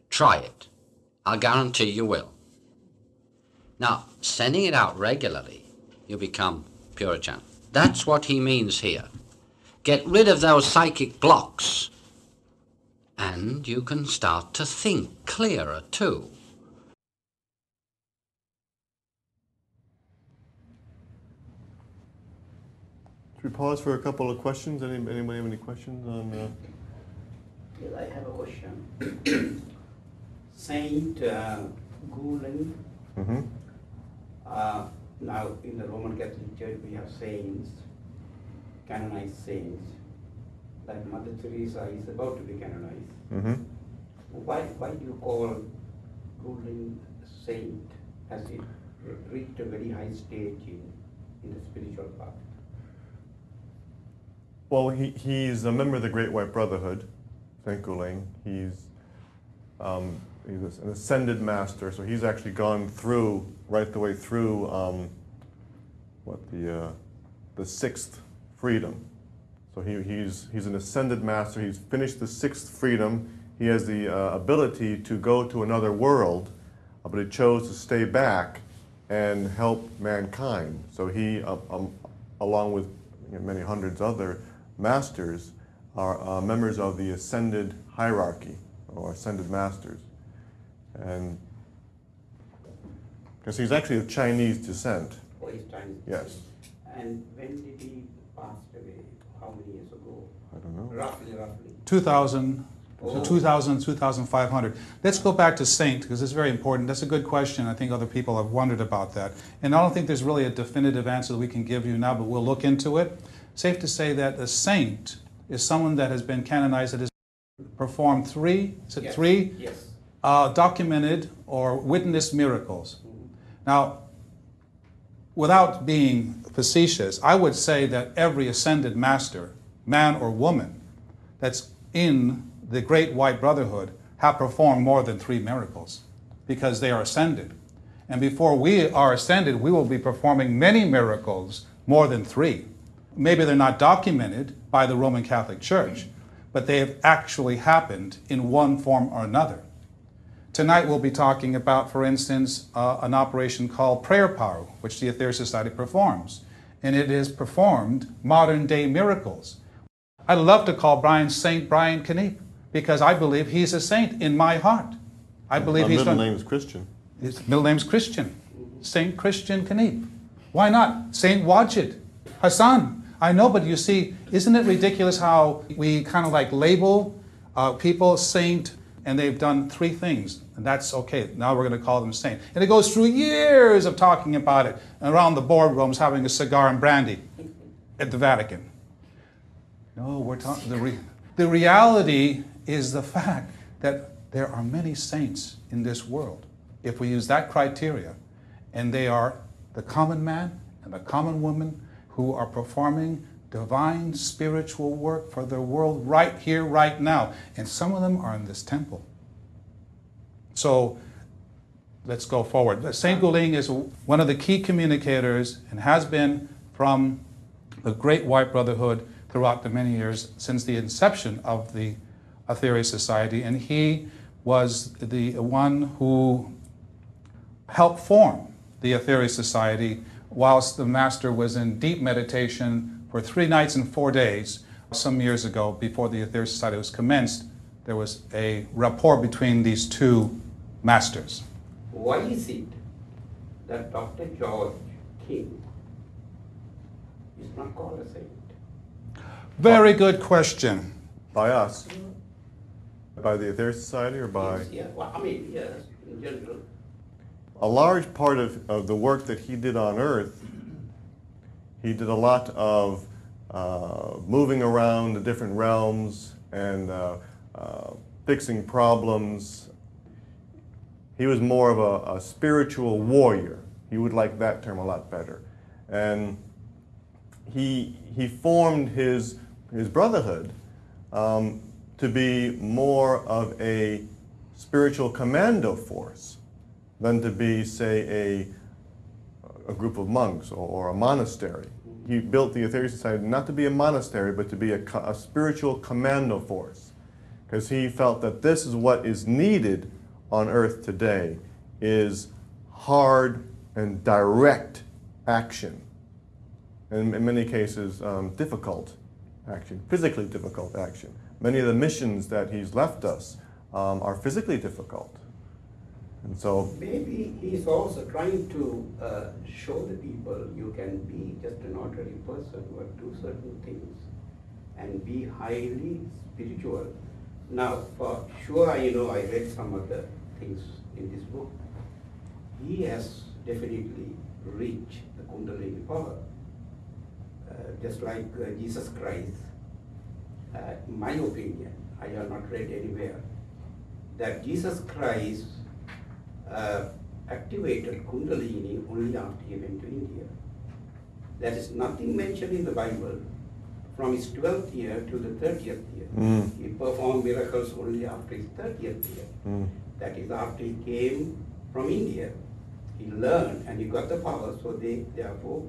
try it. I'll guarantee you will. Now, sending it out regularly, you become Puritan. That's what he means here. Get rid of those psychic blocks, and you can start to think clearer too. Should we pause for a couple of questions? Anyone have any questions on? Yes, I have a question. Saint Goo-Ling. Mm-hmm. Now, in the Roman Catholic Church, we have saints, canonized saints. Like Mother Teresa is about to be canonized. Mm-hmm. Why do you call Goo-Ling saint? Has it reached a very high stage in the spiritual path? Well, he's a member of the Great White Brotherhood, Saint Goo-Ling. He's an ascended master, so he's actually gone through, right the way through, the sixth freedom. So he's an ascended master. He's finished the sixth freedom. He has the ability to go to another world, but he chose to stay back and help mankind. So he, along with many hundreds other masters, are members of the ascended hierarchy or ascended masters. And because he's actually of Chinese descent. Oh, he's Chinese. Yes. And when did he pass away? How many years ago? I don't know. Roughly. 2000. Oh. 2000, 2500. Let's go back to saint, because it's very important. That's a good question. I think other people have wondered about that. And I don't think there's really a definitive answer that we can give you now, but we'll look into it. Safe to say that a saint is someone that has been canonized, that has performed documented or witnessed miracles. Now, without being facetious, I would say that every ascended master, man or woman, that's in the Great White Brotherhood have performed more than 3 miracles because they are ascended. And before we are ascended, we will be performing many miracles, more than 3. Maybe they're not documented by the Roman Catholic Church, but they have actually happened in one form or another. Tonight we'll be talking about, for instance, an operation called Prayer Power, which the Aetherius Society performs. And it has performed modern-day miracles. I love to call Brian Saint Brian Kniep, because I believe he's a saint in my heart. I believe His middle name's Christian. Saint Christian Kniep. Why not? Saint Wajid. Hassan. I know, but you see, isn't it ridiculous how we kind of like label people saint, and they've done 3 things, and that's okay. Now we're going to call them saint. And it goes through years of talking about it around the boardrooms, having a cigar and brandy at the Vatican. No, we're talking the reality is the fact that there are many saints in this world, if we use that criteria, and they are the common man and the common woman who are performing divine spiritual work for the world right here, right now. And some of them are in this temple. So let's go forward. Saint Goo-Ling is one of the key communicators and has been from the Great White Brotherhood throughout the many years since the inception of the Aetherius Society. And he was the one who helped form the Aetherius Society whilst the master was in deep meditation for 3 nights and 4 days. Some years ago, before the Aetherius Society was commenced, there was a rapport between these 2 masters. Why is it that Dr. George King is not called a saint? Very good question. By us? By the Aetherius Society or by? Yes. Well, I mean, yes, in general. A large part of the work that he did on Earth, he did a lot of moving around the different realms and fixing problems. He was more of a spiritual warrior. He would like that term a lot better. And he formed his brotherhood to be more of a spiritual commando force than to be, say, a group of monks or a monastery. He built the Aetherius Society not to be a monastery, but to be a spiritual commando force, because he felt that this is what is needed on Earth today, is hard and direct action, and in many cases difficult action, physically difficult action. Many of the missions that he's left us are physically difficult. And so maybe he's also trying to show the people you can be just an ordinary person or do certain things and be highly spiritual. Now, for sure, you know, I read some of the things in this book. He has definitely reached the Kundalini power, just like Jesus Christ. In my opinion, I have not read anywhere that Jesus Christ activated Kundalini only after he went to India. There is nothing mentioned in the Bible from his 12th year to the 30th year. Mm. He performed miracles only after his 30th year. Mm. That is after he came from India. He learned and he got the power, so therefore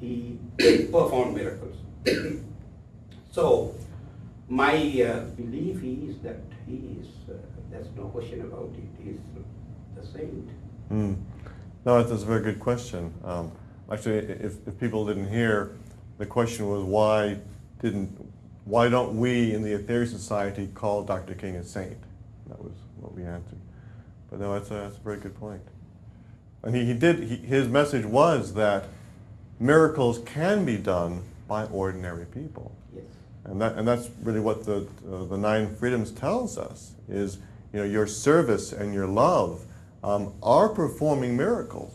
he performed miracles. So my belief is that he is, there's no question about it, he is the saint. Mm. No, that's a very good question. Actually, if people didn't hear, the question was why don't we in the Aetherius Society call Dr. King a saint? That was what we answered. But no, that's a very good point. And his message was that miracles can be done by ordinary people. Yes. And that's really what the Nine Freedoms tells us is, you know, your service and your love are performing miracles.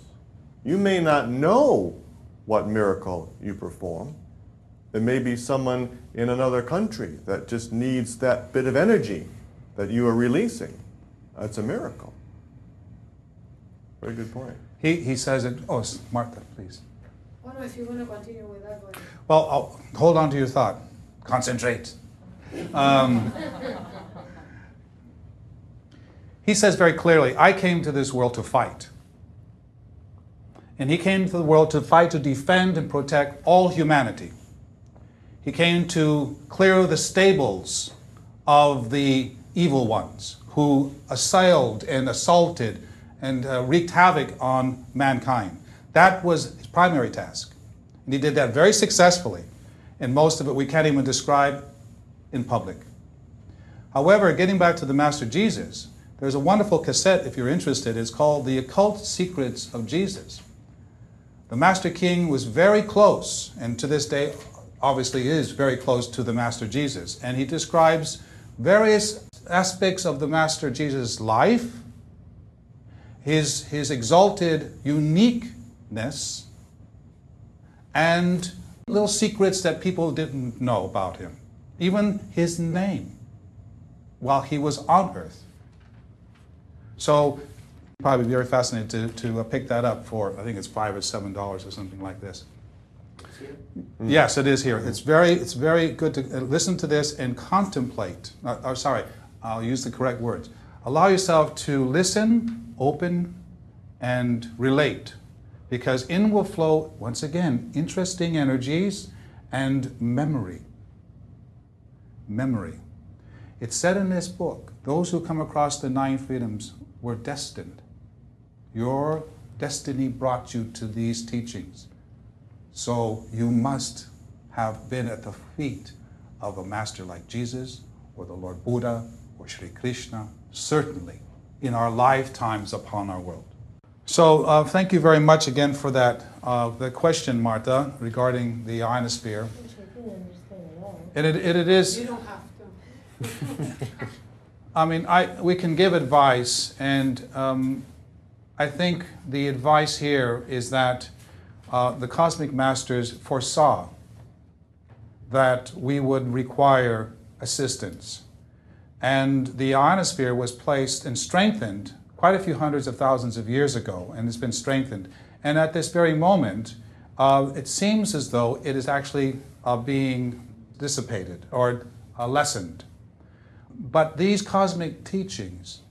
You may not know what miracle you perform. There may be someone in another country that just needs that bit of energy that you are releasing. That's a miracle. Very good point. He says it. Oh, Martha, please. Oh, no, if you want to continue with that one. Well, I'll hold on to your thought. Concentrate. He says very clearly, I came to this world to fight. And he came to the world to fight to defend and protect all humanity. He came to clear the stables of the evil ones who assailed and assaulted and wreaked havoc on mankind. That was his primary task. And he did that very successfully. And most of it we can't even describe in public. However, getting back to the Master Jesus, there's a wonderful cassette, if you're interested. It's called The Occult Secrets of Jesus. The Master King was very close, and to this day, obviously is very close to the Master Jesus. And he describes various aspects of the Master Jesus' life, his exalted uniqueness, and little secrets that people didn't know about him. Even his name, while he was on earth. So, probably very fascinated to pick that up for, I think it's $5 or $7 or something like this. Mm. Yes, it is here. It's very good to listen to this and contemplate. Sorry, I'll use the correct words. Allow yourself to listen, open, and relate. Because in will flow, once again, interesting energies and memory. Memory. It's said in this book, those who come across the Nine Freedoms were destined. Your destiny brought you to these teachings. So you must have been at the feet of a master like Jesus, or the Lord Buddha, or Sri Krishna, certainly in our lifetimes upon our world. So thank you very much again for that the question, Martha, regarding the ionosphere. Which I didn't understand at all. And it is. You don't have to. I mean, we can give advice, and I think the advice here is that the Cosmic Masters foresaw that we would require assistance, and the ionosphere was placed and strengthened quite a few hundreds of thousands of years ago, and it's been strengthened. And at this very moment, it seems as though it is actually being dissipated or lessened. But these cosmic teachings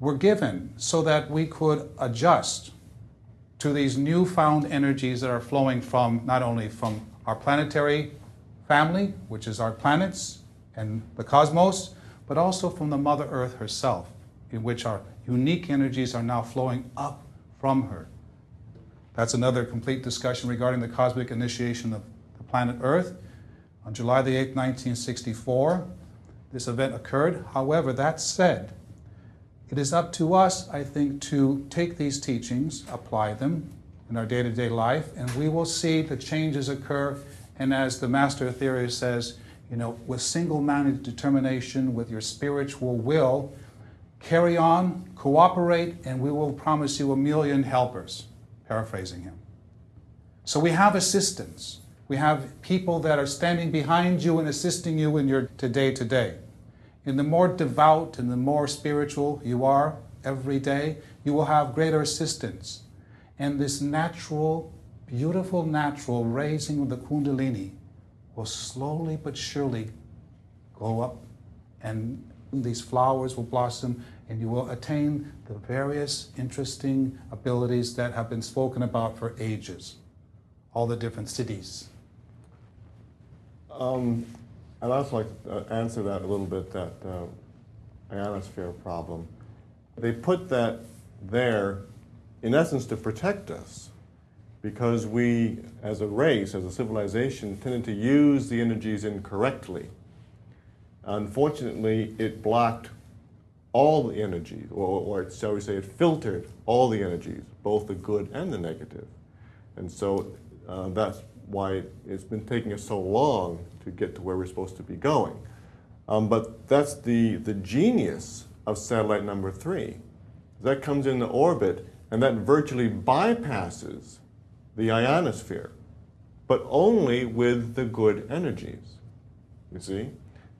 were given so that we could adjust to these newfound energies that are flowing from not only from our planetary family, which is our planets and the cosmos, but also from the Mother Earth herself, in which our unique energies are now flowing up from her. That's another complete discussion regarding the cosmic initiation of the planet Earth. On July the 8th, 1964, this event occurred. However, that said, it is up to us, I think, to take these teachings, apply them in our day-to-day life, and we will see the changes occur. And as the Master Aetherius says, you know, with single-minded determination, with your spiritual will, carry on, cooperate, and we will promise you 1,000,000 helpers, paraphrasing him. So we have assistance. We have people that are standing behind you and assisting you in your day-to-day. And the more devout and the more spiritual you are every day, you will have greater assistance. And this natural, beautiful natural raising of the Kundalini will slowly but surely go up, and these flowers will blossom, and you will attain the various interesting abilities that have been spoken about for ages, all the different cities. I'd also like to answer that a little bit, that ionosphere problem. They put that there, in essence, to protect us, because we, as a race, as a civilization, tended to use the energies incorrectly. Unfortunately, it blocked all the energies, or shall we say, it filtered all the energies, both the good and the negative. And so that's why it's been taking us so long to get to where we're supposed to be going. But that's the genius of satellite number 3. That comes into orbit, and that virtually bypasses the ionosphere, but only with the good energies, you see?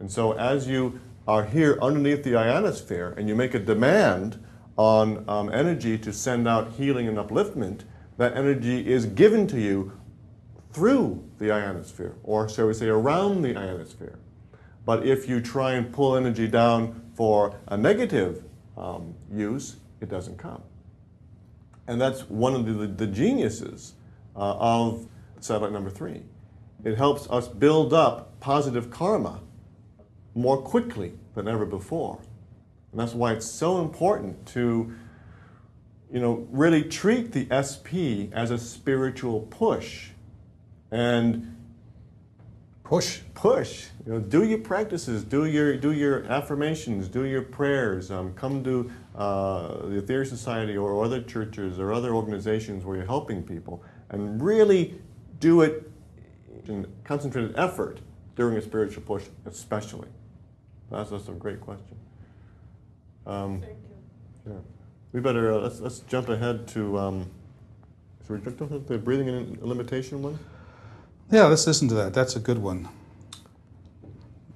And so as you are here underneath the ionosphere and you make a demand on energy to send out healing and upliftment, that energy is given to you through the ionosphere, or shall we say around the ionosphere. But if you try and pull energy down for a negative use, it doesn't come. And that's one of the geniuses of satellite number 3. It helps us build up positive karma more quickly than ever before. And that's why it's so important to, you know, really treat the SP as a spiritual push. And push. You know, do your practices, do your affirmations, do your prayers. Come to the Aetherius Society or other churches or other organizations where you're helping people, and really do it in concentrated effort during a spiritual push, especially. That's a great question. Thank you. Yeah, we better let's jump ahead to. Should we jump to the breathing and limitation one? Yeah, let's listen to that. That's a good one.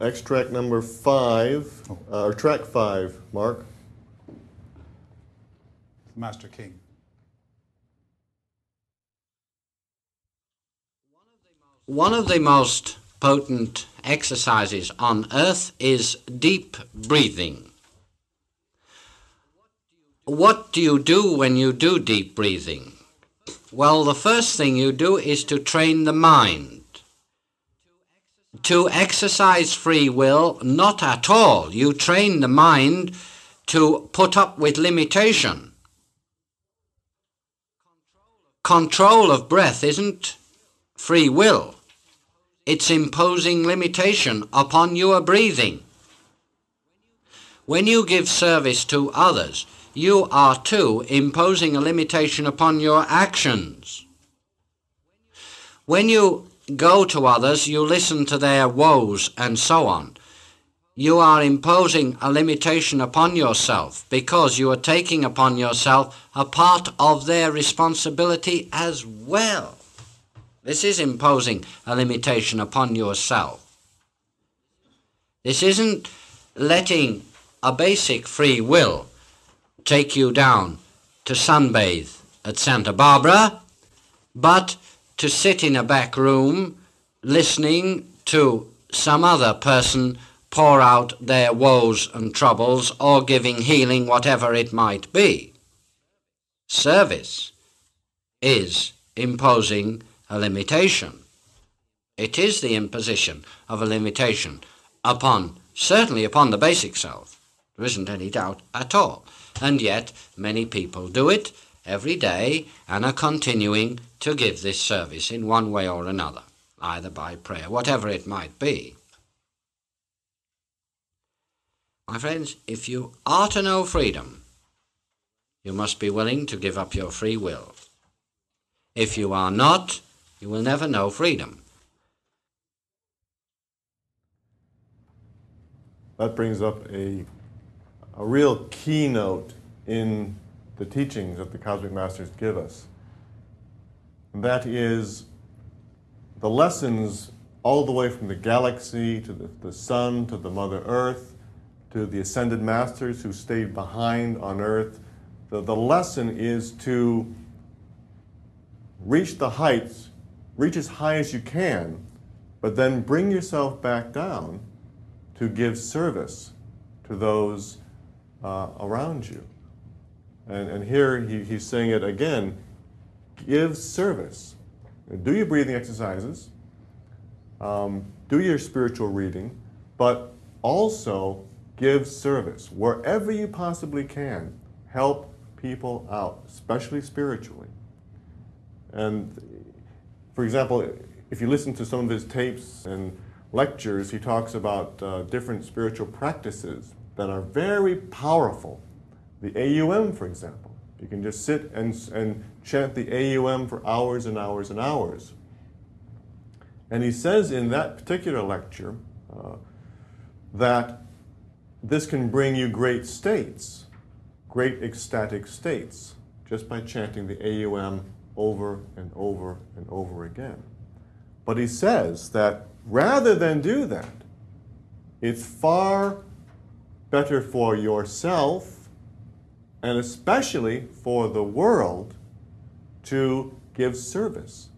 Extract number 5, or track 5, Mark. Master King. One of the most potent exercises on Earth is deep breathing. What do you do when you do deep breathing? Well, the first thing you do is to train the mind. To exercise free will, not at all. You train the mind to put up with limitation. Control of breath isn't free will. It's imposing limitation upon your breathing. When you give service to others, you are too imposing a limitation upon your actions. When you go to others, you listen to their woes and so on. You are imposing a limitation upon yourself because you are taking upon yourself a part of their responsibility as well. This is imposing a limitation upon yourself. This isn't letting a basic free will take you down to sunbathe at Santa Barbara, but to sit in a back room listening to some other person pour out their woes and troubles, or giving healing, whatever it might be. Service is imposing a limitation. It is the imposition of a limitation upon, certainly upon the basic self. There isn't any doubt at all. And yet, many people do it, every day and are continuing to give this service in one way or another, either by prayer, whatever it might be. My friends, if you are to know freedom, you must be willing to give up your free will. If you are not, you will never know freedom. That brings up a real keynote in the teachings that the Cosmic Masters give us. And that is the lessons all the way from the galaxy to the sun, to the Mother Earth, to the Ascended Masters who stayed behind on Earth. The lesson is to reach the heights, reach as high as you can, but then bring yourself back down to give service to those around you. And here he's saying it again, give service. Do your breathing exercises, do your spiritual reading, but also give service wherever you possibly can. Help people out, especially spiritually. And for example, if you listen to some of his tapes and lectures, he talks about different spiritual practices that are very powerful. The AUM, for example. You can just sit and chant the AUM for hours and hours and hours. And he says in that particular lecture that this can bring you great states, great ecstatic states, just by chanting the AUM over and over and over again. But he says that rather than do that, it's far better for yourself and especially for the world to give service,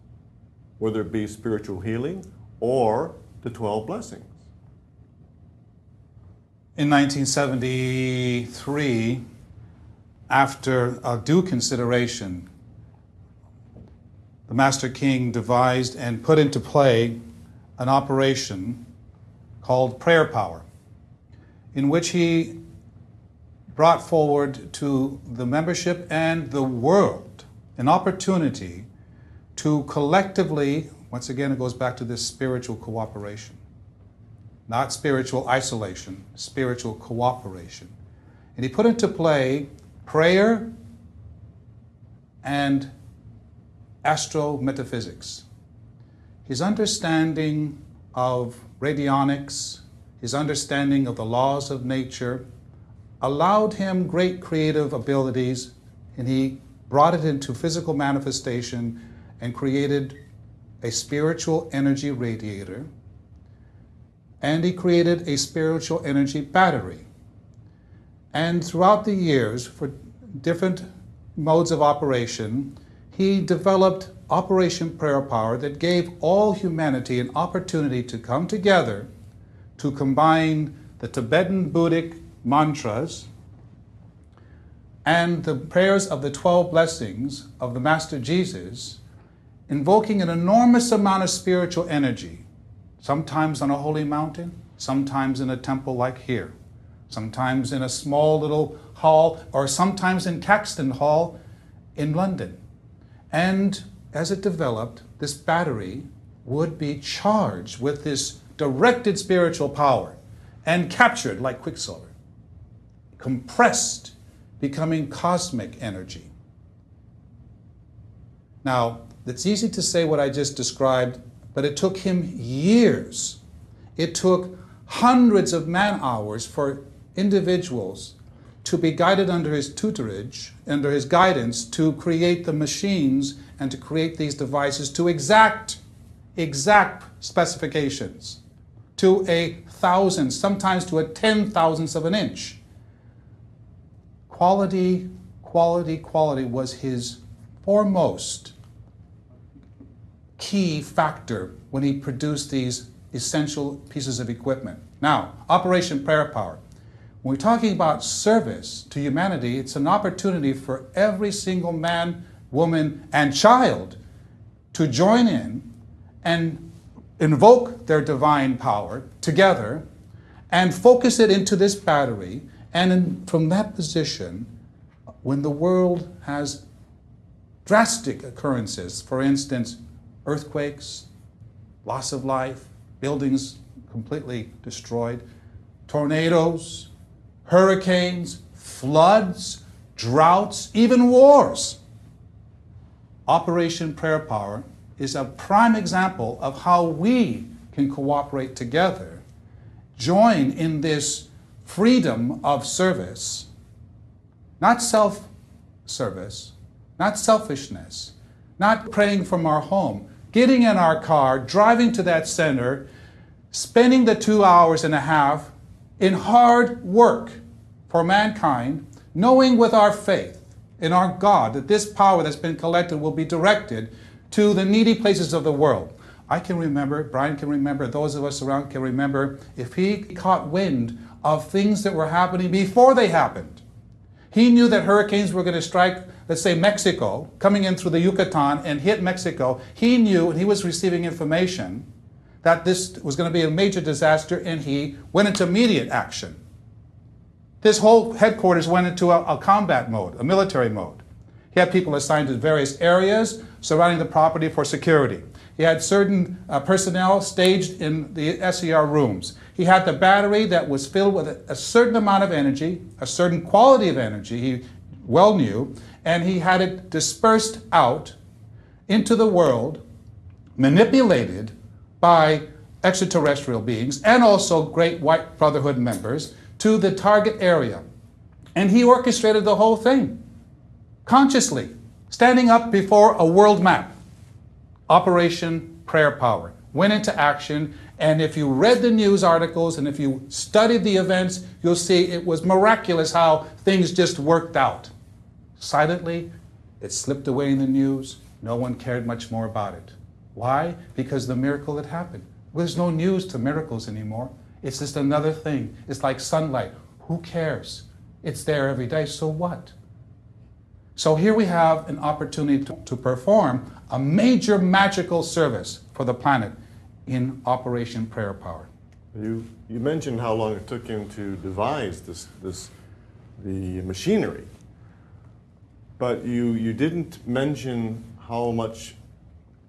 whether it be spiritual healing or the 12 blessings. In 1973, after due consideration, the Master King devised and put into play an operation called Prayer Power, in which he brought forward to the membership and the world an opportunity to collectively, once again it goes back to this spiritual cooperation, not spiritual isolation, spiritual cooperation. And he put into play prayer and astrometaphysics. His understanding of radionics, his understanding of the laws of nature, allowed him great creative abilities, and he brought it into physical manifestation and created a spiritual energy radiator, and he created a spiritual energy battery. And throughout the years, for different modes of operation, he developed Operation Prayer Power that gave all humanity an opportunity to come together to combine the Tibetan-Buddhic mantras and the prayers of the 12 blessings of the Master Jesus, invoking an enormous amount of spiritual energy, sometimes on a holy mountain, sometimes in a temple like here, sometimes in a small little hall, or sometimes in Caxton Hall in London. And as it developed, this battery would be charged with this directed spiritual power and captured like quicksilver, compressed, becoming cosmic energy. Now, it's easy to say what I just described, but it took him years. It took hundreds of man-hours for individuals to be guided under his tutelage, under his guidance, to create the machines and to create these devices to exact specifications, to a thousandth, sometimes to a 10,000th of an inch. Quality, quality, quality was his foremost key factor when he produced these essential pieces of equipment. Now, Operation Prayer Power. When we're talking about service to humanity, it's an opportunity for every single man, woman, and child to join in and invoke their divine power together and focus it into this battery. And from that position, when the world has drastic occurrences, for instance, earthquakes, loss of life, buildings completely destroyed, tornadoes, hurricanes, floods, droughts, even wars. Operation Prayer Power is a prime example of how we can cooperate together, join in this freedom of service, not self-service, not selfishness, not praying from our home, getting in our car, driving to that center, spending the 2.5 hours in hard work for mankind, knowing with our faith in our God that this power that's been collected will be directed to the needy places of the world. I can remember, Brian can remember, those of us around can remember, if he caught wind of things that were happening before they happened. He knew that hurricanes were going to strike, let's say, Mexico, coming in through the Yucatan and hit Mexico. He knew, and he was receiving information, that this was going to be a major disaster, and he went into immediate action. His whole headquarters went into a combat mode, a military mode. He had people assigned to various areas surrounding the property for security. He had certain personnel staged in the SER rooms. He had the battery that was filled with a certain amount of energy, a certain quality of energy, he well knew, and he had it dispersed out into the world, manipulated by extraterrestrial beings and also Great White Brotherhood members to the target area. And he orchestrated the whole thing, consciously, standing up before a world map. Operation Prayer Power went into action, and if you read the news articles and if you studied the events, you'll see it was miraculous how things just worked out. Silently, it slipped away in the news. No one cared much more about it. Why? Because the miracle had happened. There's no news to miracles anymore. It's just another thing. It's like sunlight. Who cares? It's there every day, so what? So here we have an opportunity to perform a major magical service for the planet in Operation Prayer Power. You mentioned how long it took him to devise the machinery, but you didn't mention how much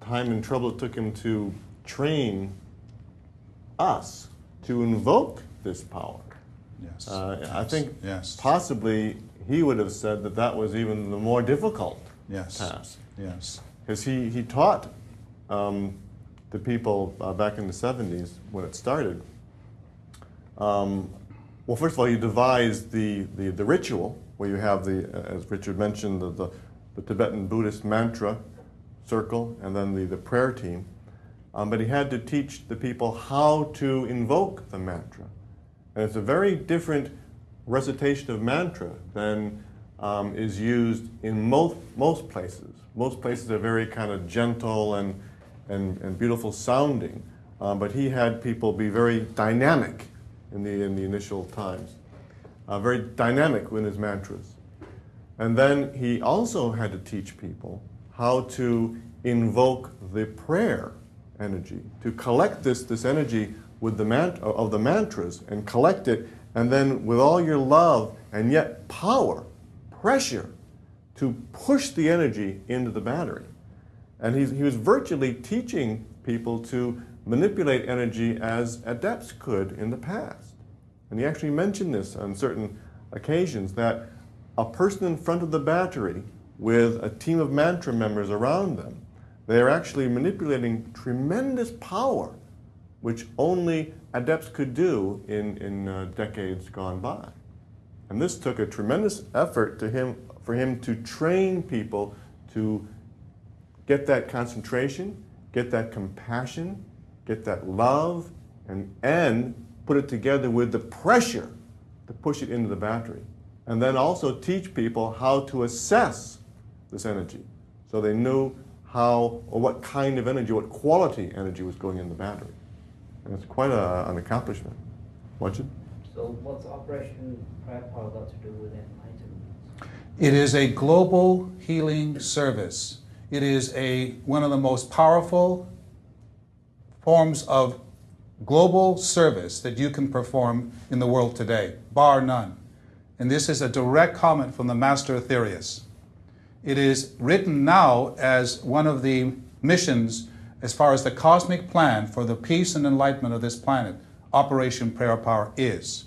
time and trouble it took him to train us to invoke this power. Yes. Yes. I think yes. Possibly he would have said that that was even the more difficult yes. task. Yes. Because he taught the people back in the 70s when it started. Well, first of all, you devised the ritual where you have as Richard mentioned, the Tibetan Buddhist mantra circle, and then the prayer team. But he had to teach the people how to invoke the mantra. And it's a very different recitation of mantra than is used in most places. Most places are very kind of gentle and beautiful sounding. But he had people be very dynamic in the initial times, very dynamic with his mantras. And then he also had to teach people how to invoke the prayer energy, to collect this energy with the mantras and collect it, and then with all your love and yet power, pressure, to push the energy into the battery. And he was virtually teaching people to manipulate energy as adepts could in the past. And he actually mentioned this on certain occasions, that a person in front of the battery with a team of mantra members around them, they are actually manipulating tremendous power, which only adepts could do in decades gone by. And this took a tremendous effort for him to train people to get that concentration, get that compassion, get that love, and put it together with the pressure to push it into the battery. And then also teach people how to assess this energy, so they knew how or what kind of energy, what quality energy was going in the battery. And it's quite an accomplishment. Watch it. So what's Operation Prayer Power got to do with enlightenment? It is a global healing service. It is one of the most powerful forms of global service that you can perform in the world today, bar none. And this is a direct comment from the Master Aetherius. It is written now as one of the missions as far as the cosmic plan for the peace and enlightenment of this planet, Operation Prayer Power is.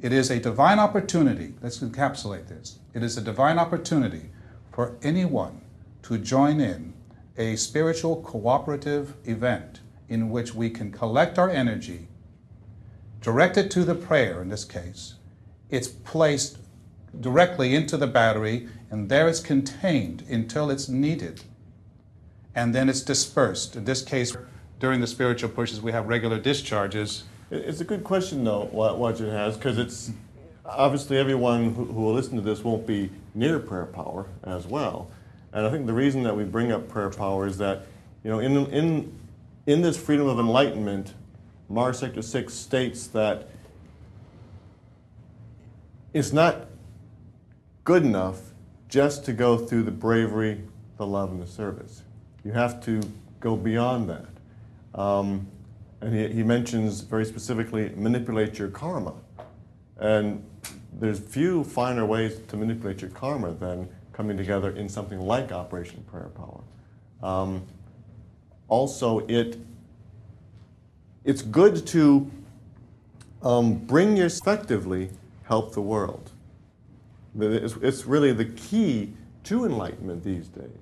It is a divine opportunity, let's encapsulate this, it is a divine opportunity for anyone to join in a spiritual cooperative event in which we can collect our energy, direct it to the prayer in this case. It's placed directly into the battery and there it's contained until it's needed. And then it's dispersed. In this case, during the spiritual pushes, we have regular discharges. It's a good question, though, what it has, because it's obviously everyone who will listen to this won't be near prayer power as well. And I think the reason that we bring up prayer power is that, you know, in this freedom of enlightenment, Mars Sector 6 states that it's not good enough just to go through the bravery, the love, and the service. You have to go beyond that. And he mentions very specifically, manipulate your karma. And there's few finer ways to manipulate your karma than coming together in something like Operation Prayer Power. Also, it's good to bring your effectively help the world. It's really the key to enlightenment these days.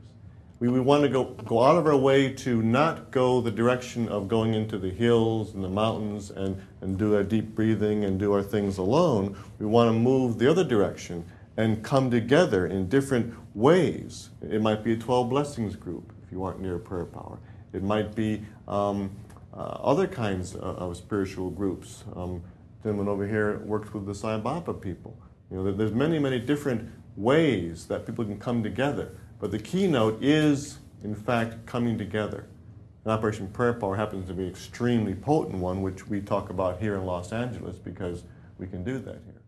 We want to go out of our way to not go the direction of going into the hills and the mountains and do our deep breathing and do our things alone. We want to move the other direction and come together in different ways. It might be a 12 Blessings group, if you aren't near prayer power. It might be other kinds of spiritual groups. Gentleman over here works with the Sai Bapa people. You know, there's many, many different ways that people can come together. But the keynote is, in fact, coming together. And Operation Prayer Power happens to be an extremely potent one, which we talk about here in Los Angeles because we can do that here.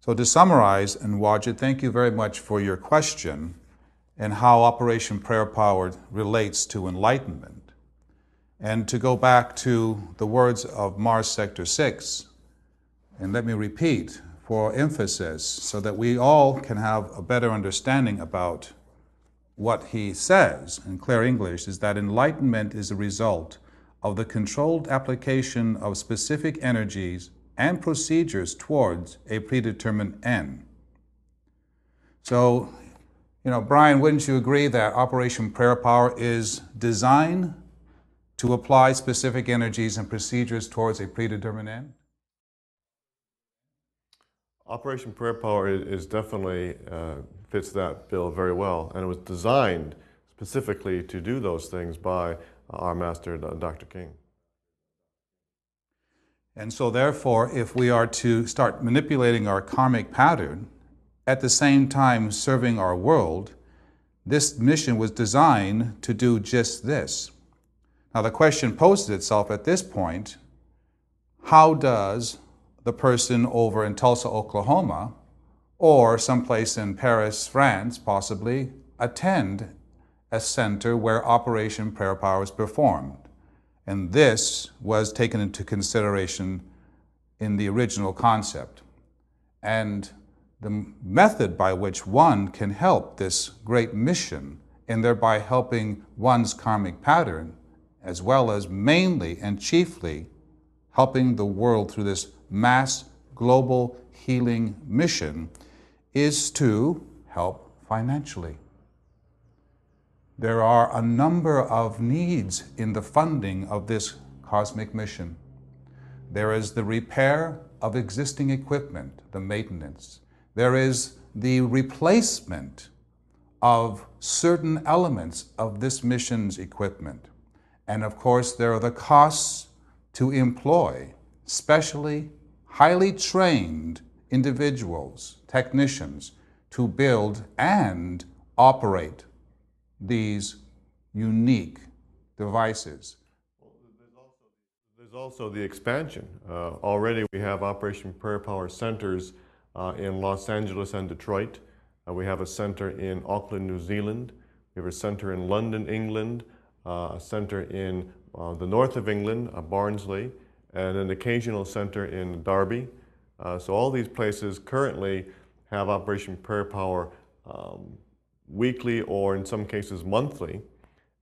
So to summarize, and Wajid, thank you very much for your question and how Operation Prayer Power relates to enlightenment. And to go back to the words of Mars Sector 6, and let me repeat for emphasis so that we all can have a better understanding about what he says in clear English, is that enlightenment is a result of the controlled application of specific energies and procedures towards a predetermined end. So, you know, Brian, wouldn't you agree that Operation Prayer Power is designed to apply specific energies and procedures towards a predetermined end? Operation Prayer Power is definitely fits that bill very well, and it was designed specifically to do those things by our master, Dr. King. And so therefore, if we are to start manipulating our karmic pattern, at the same time serving our world, this mission was designed to do just this. Now the question poses itself at this point, how does the person over in Tulsa, Oklahoma, or someplace in Paris, France, possibly, attend a center where Operation Prayer Power is performed? And this was taken into consideration in the original concept. And the method by which one can help this great mission, and thereby helping one's karmic pattern, as well as mainly and chiefly helping the world through this mass global healing mission, is to help financially. There are a number of needs in the funding of this cosmic mission. There is the repair of existing equipment, the maintenance. There is the replacement of certain elements of this mission's equipment. And of course, there are the costs to employ, especially highly trained individuals, technicians, to build and operate these unique devices. There's also the expansion. Already we have Operation Prayer Power centers in Los Angeles and Detroit. We have a center in Auckland, New Zealand. We have a center in London, England, a center in the north of England, Barnsley, and an occasional center in Derby. So all these places currently have Operation Prayer Power weekly or in some cases monthly.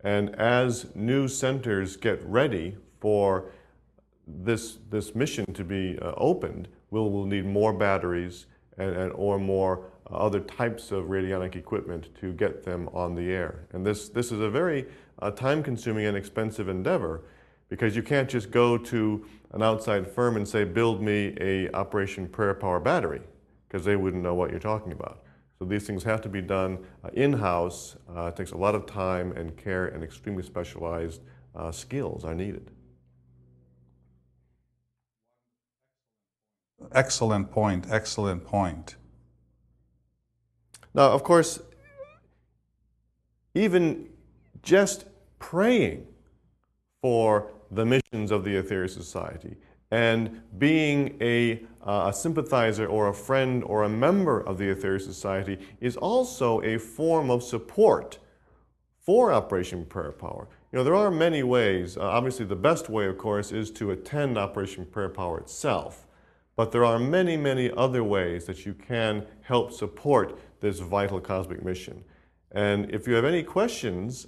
And as new centers get ready for this mission to be opened, we'll need more batteries or more other types of radionic equipment to get them on the air. And this is a very time-consuming and expensive endeavor, because you can't just go to an outside firm and say, build me a Operation Prayer Power battery, because they wouldn't know what you're talking about. So these things have to be done in-house. It takes a lot of time and care, and extremely specialized skills are needed. Excellent point, excellent point. Now, of course, even just praying for the missions of the Aetherius Society and being a sympathizer or a friend or a member of the Aetherius Society is also a form of support for Operation Prayer Power. You know, there are many ways. Obviously, the best way, of course, is to attend Operation Prayer Power itself. But there are many, many other ways that you can help support this vital cosmic mission. And if you have any questions,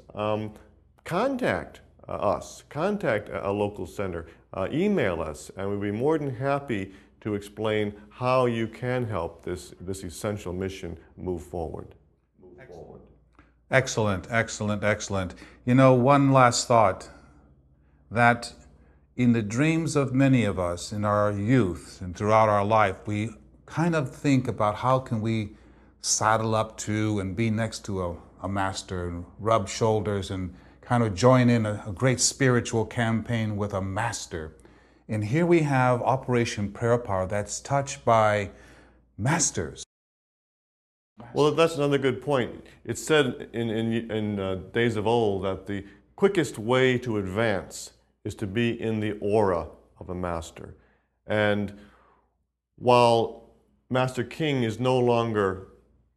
contact us, contact a local center, email us, and we'd be more than happy to explain how you can help this essential mission move forward. Excellent, excellent, excellent. You know, one last thought, that in the dreams of many of us in our youth and throughout our life, we kind of think about how can we saddle up to and be next to a master and rub shoulders and kind of join in a great spiritual campaign with a master. And here we have Operation Prayer Power that's touched by masters. Well, that's another good point. It's said in days of old that the quickest way to advance is to be in the aura of a master. And while Master King is no longer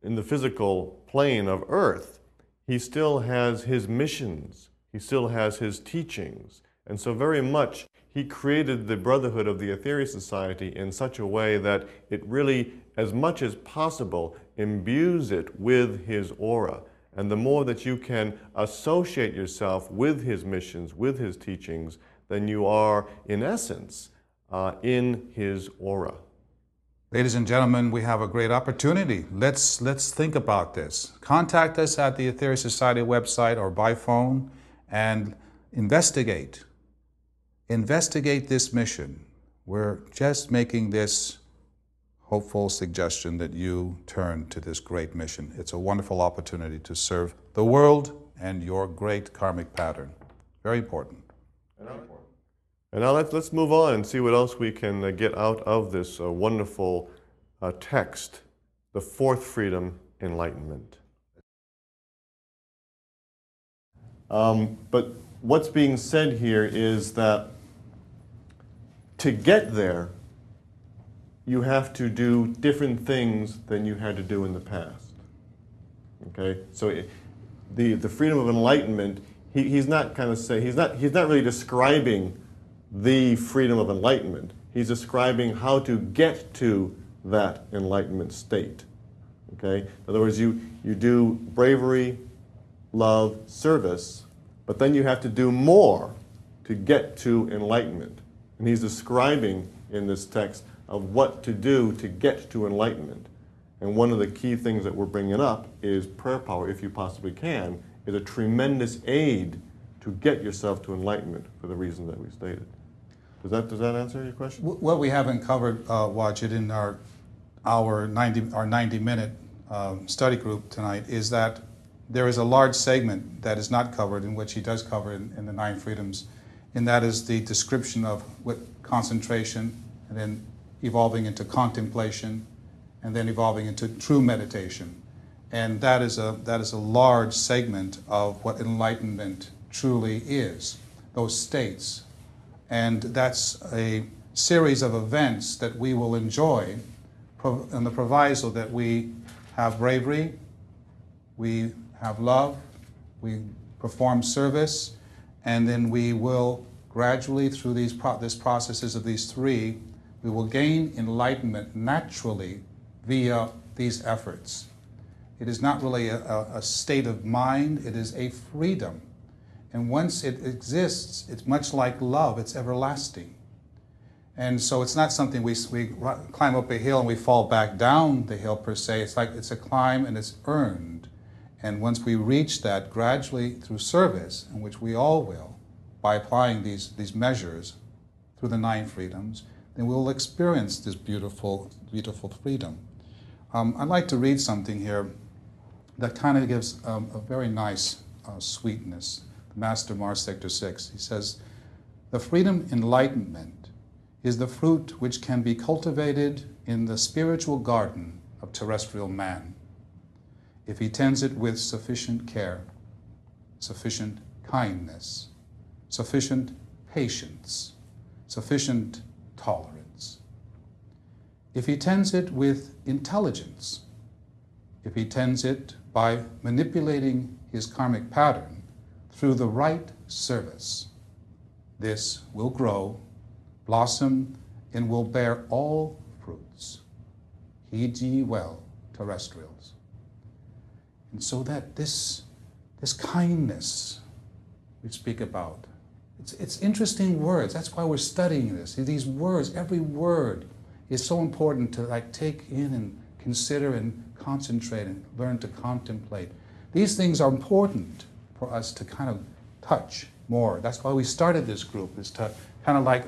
in the physical plane of Earth, he still has his missions, he still has his teachings, and so very much he created the Brotherhood of the Aetherius Society in such a way that it really, as much as possible, imbues it with his aura. And the more that you can associate yourself with his missions, with his teachings, then you are, in essence, in his aura. Ladies and gentlemen, we have a great opportunity. Let's think about this. Contact us at the Aetherius Society website or by phone and investigate. Investigate this mission. We're just making this hopeful suggestion that you turn to this great mission. It's a wonderful opportunity to serve the world and your great karmic pattern. Very important. Very important. And now let's move on and see what else we can get out of this wonderful text, the fourth freedom, enlightenment. But what's being said here is that to get there, you have to do different things than you had to do in the past. Okay, so the freedom of enlightenment, he's not really describing the freedom of enlightenment. He's describing how to get to that enlightenment state. Okay? In other words, you do bravery, love, service, but then you have to do more to get to enlightenment. And he's describing in this text of what to do to get to enlightenment. And one of the key things that we're bringing up is prayer power, if you possibly can, is a tremendous aid to get yourself to enlightenment for the reason that we stated. Does that answer your question? What we haven't covered, Wajid, in our 90-minute study group tonight is that there is a large segment that is not covered, in which he does cover in the Nine Freedoms, and that is the description of what concentration, and then evolving into contemplation, and then evolving into true meditation. And that is a large segment of what enlightenment truly is, those states. And that's a series of events that we will enjoy on the proviso that we have bravery, we have love, we perform service, and then we will gradually, through these processes of these three, we will gain enlightenment naturally via these efforts. It is not really a state of mind, it is a freedom. And once it exists, it's much like love, it's everlasting. And so it's not something we climb up a hill and we fall back down the hill per se. It's like it's a climb and it's earned. And once we reach that gradually through service, in which we all will, by applying these measures through the 9 freedoms, then we'll experience this beautiful, beautiful freedom. I'd like to read something here that kind of gives a very nice sweetness. The Master Mars Sector 6, he says, "The freedom enlightenment is the fruit which can be cultivated in the spiritual garden of terrestrial man, if he tends it with sufficient care, sufficient kindness, sufficient patience, sufficient tolerance. If he tends it with intelligence, if he tends it by manipulating his karmic pattern through the right service, this will grow, blossom, and will bear all fruits. Heed ye well, terrestrials." And so that this kindness we speak about, it's interesting words. That's why we're studying this. These words, every word is so important to like take in and consider and concentrate and learn to contemplate. These things are important for us to kind of touch more. That's why we started this group, is to kind of like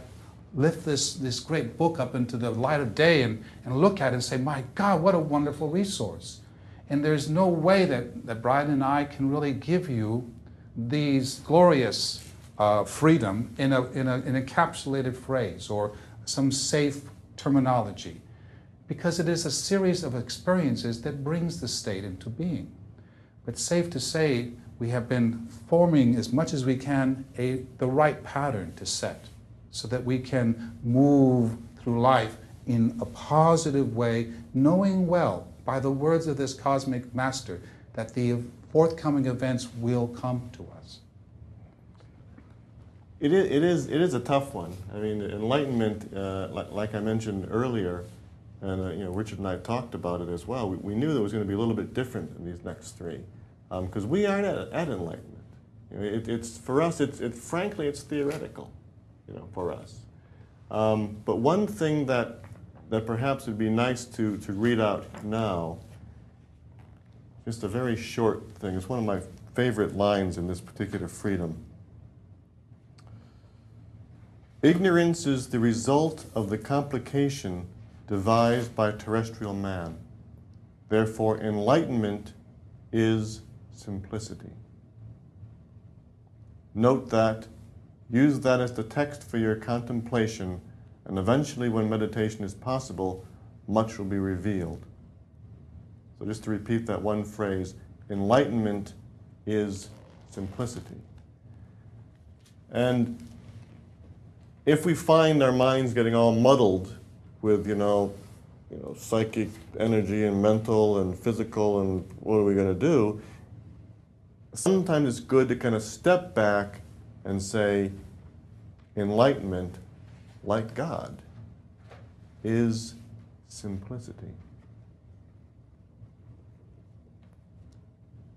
lift this great book up into the light of day and look at it and say, my God, what a wonderful resource. And there's no way that Brian and I can really give you these glorious freedom in an encapsulated phrase or some safe terminology, because it is a series of experiences that brings the state into being. But safe to say, we have been forming as much as we can the right pattern to set, so that we can move through life in a positive way, knowing well, by the words of this Cosmic Master, that the forthcoming events will come to us. It is a tough one. I mean, enlightenment, like I mentioned earlier, and you know, Richard and I talked about it as well. We knew that it was going to be a little bit different in these next three, because we aren't at enlightenment. You know, it's for us. It's frankly, it's theoretical, you know, for us. But one thing that perhaps would be nice to read out now, just a very short thing. It's one of my favorite lines in this particular freedom. "Ignorance is the result of the complication devised by terrestrial man. Therefore, enlightenment is simplicity." Note that. Use that as the text for your contemplation, and eventually, when meditation is possible, much will be revealed. So just to repeat that one phrase, enlightenment is simplicity. And if we find our minds getting all muddled with, you know, psychic energy and mental and physical and what are we going to do, sometimes it's good to kind of step back and say, enlightenment, like God, is simplicity.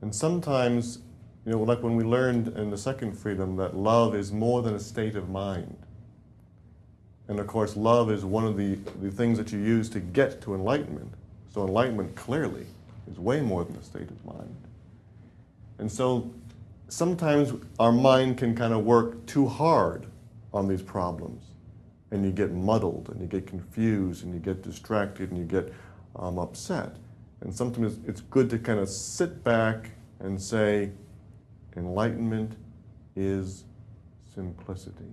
And sometimes, you know, like when we learned in the second freedom that love is more than a state of mind. And of course, love is one of the things that you use to get to enlightenment. So enlightenment clearly is way more than a state of mind. And so sometimes our mind can kind of work too hard on these problems, and you get muddled, and you get confused, and you get distracted, and you get upset. And sometimes it's good to kind of sit back and say, enlightenment is simplicity.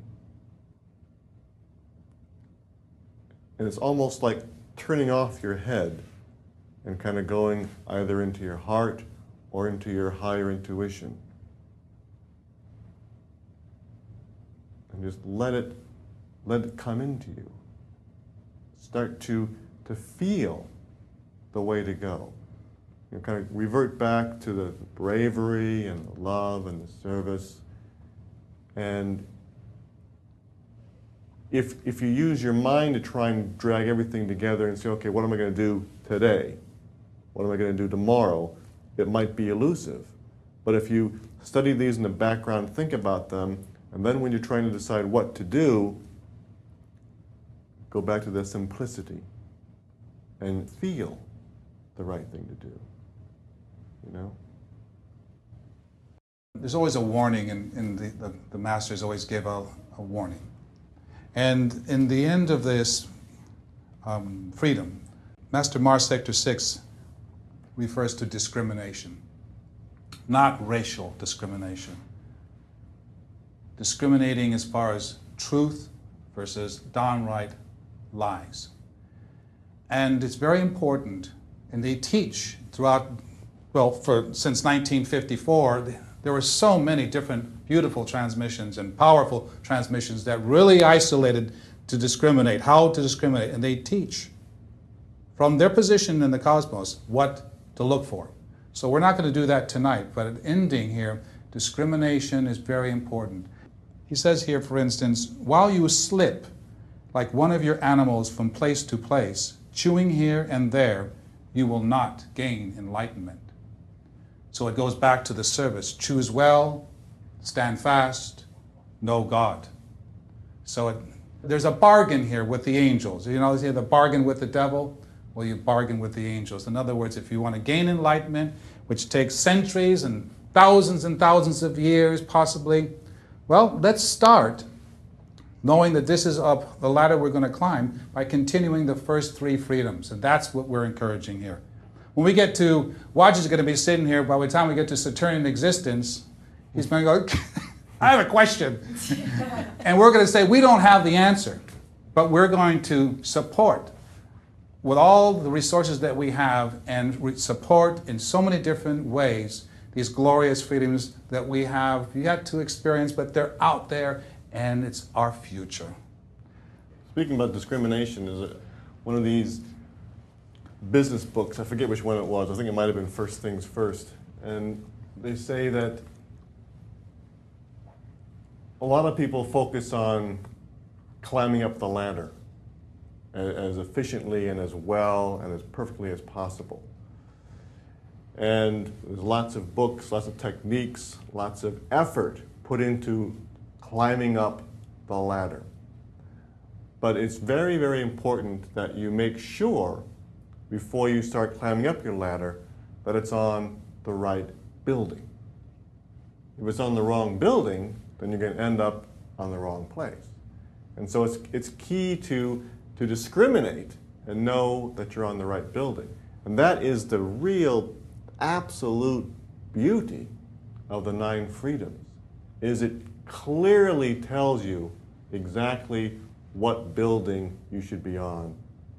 And it's almost like turning off your head and kind of going either into your heart or into your higher intuition. And just let it come into you. Start to feel the way to go. You know, kind of revert back to the bravery and the love and the service. And if you use your mind to try and drag everything together and say, okay, what am I going to do today? What am I going to do tomorrow? It might be elusive. But if you study these in the background, think about them, and then when you're trying to decide what to do, go back to their simplicity and feel the right thing to do, you know? There's always a warning, and the masters always give a warning. And in the end of this freedom, Master Mars Sector 6 refers to discrimination, not racial discrimination. Discriminating as far as truth versus downright lies. And it's very important, and they teach throughout, well, since 1954, there were so many different beautiful transmissions and powerful transmissions that really isolated to discriminate, how to discriminate, and they teach from their position in the cosmos what to look for. So we're not going to do that tonight, but at ending here, discrimination is very important. He says here, for instance, while you slip like one of your animals from place to place, chewing here and there, you will not gain enlightenment. So it goes back to the service. Choose well, stand fast, know God. So there's a bargain here with the angels. You know, the bargain with the devil? Well, you bargain with the angels. In other words, if you want to gain enlightenment, which takes centuries and thousands of years, possibly, well, let's start knowing that this is up the ladder we're going to climb by continuing the first three freedoms. And that's what we're encouraging here. When we get to, Waj is going to be sitting here, by the time we get to Saturnian existence, he's going to go, I have a question. And we're going to say, we don't have the answer, but we're going to support with all the resources that we have and support in so many different ways these glorious freedoms that we have yet to experience, but they're out there and it's our future. Speaking about discrimination, is one of these business books, I forget which one it was, I think it might have been First Things First, and they say that a lot of people focus on climbing up the ladder as efficiently and as well and as perfectly as possible. And there's lots of books, lots of techniques, lots of effort put into climbing up the ladder. But it's very, very important that you make sure before you start climbing up your ladder that it's on the right building. If it's on the wrong building, then you're going to end up on the wrong place. And so it's key to discriminate and know that you're on the right building. And that is the real absolute beauty of the Nine Freedoms, is it clearly tells you exactly what building you should be on,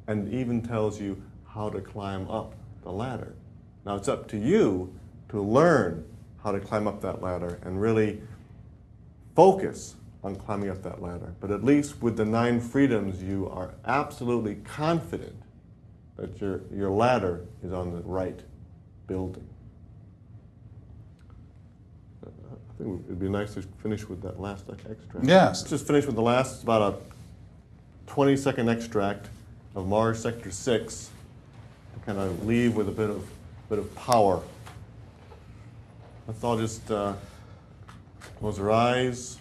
and even tells you how to climb up the ladder. Now it's up to you to learn how to climb up that ladder and really focus on climbing up that ladder. But at least with the Nine Freedoms, you are absolutely confident that your ladder is on the right building. I think it would be nice to finish with that last extract. Yes. Let's just finish with the last, about a 20-second extract of Mars Sector 6 to kind of leave with a bit of power. Let's all just close our eyes.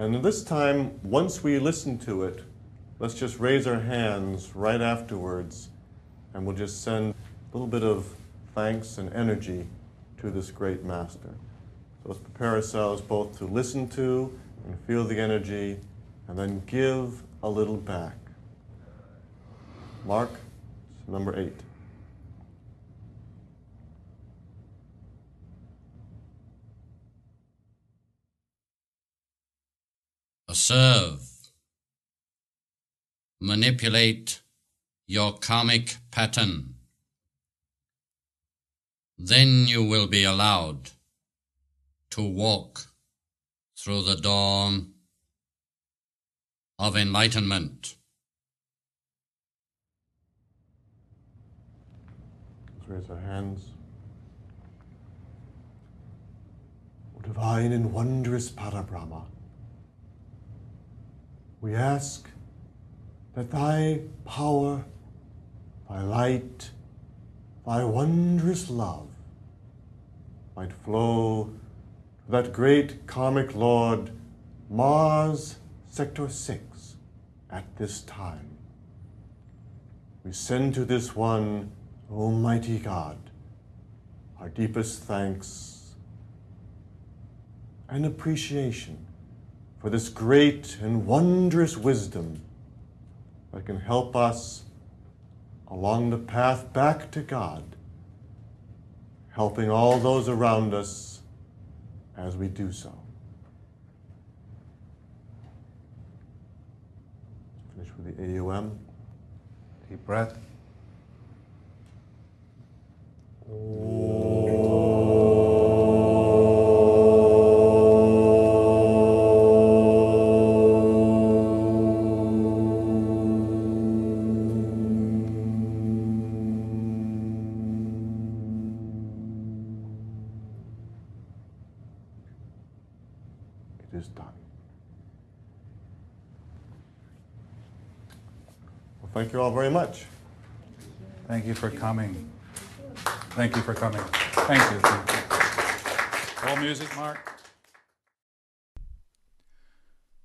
And this time, once we listen to it, let's just raise our hands right afterwards, and we'll just send a little bit of thanks and energy to this great master. So let's prepare ourselves both to listen to and feel the energy, and then give a little back. Mark number 8. Serve. Manipulate your karmic pattern. Then you will be allowed to walk through the dawn of enlightenment. Let's raise our hands. O divine and wondrous Parabrahma, we ask that thy power Thy light, Thy wondrous love might flow to that great karmic lord, Mars Sector 6, at this time. We send to this one, Almighty God, our deepest thanks and appreciation for this great and wondrous wisdom that can help us along the path back to God, helping all those around us as we do so. Finish with the AUM. Deep breath. It is done. Well, thank you all very much. Thank you for coming. Thank you for coming. Thank you. Thank you. All music, Mark.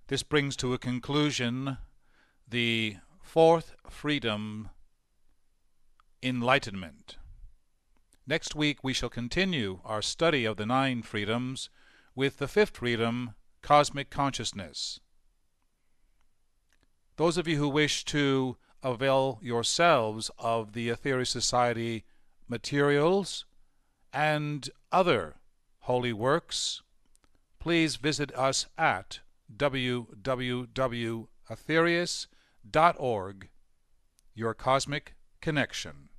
This brings to a conclusion the fourth freedom, enlightenment. Next week we shall continue our study of the 9 freedoms with the 5th freedom, cosmic consciousness. Those of you who wish to avail yourselves of the Aetherius Society materials and other holy works, please visit us at www.aetherius.org. Your Cosmic Connection.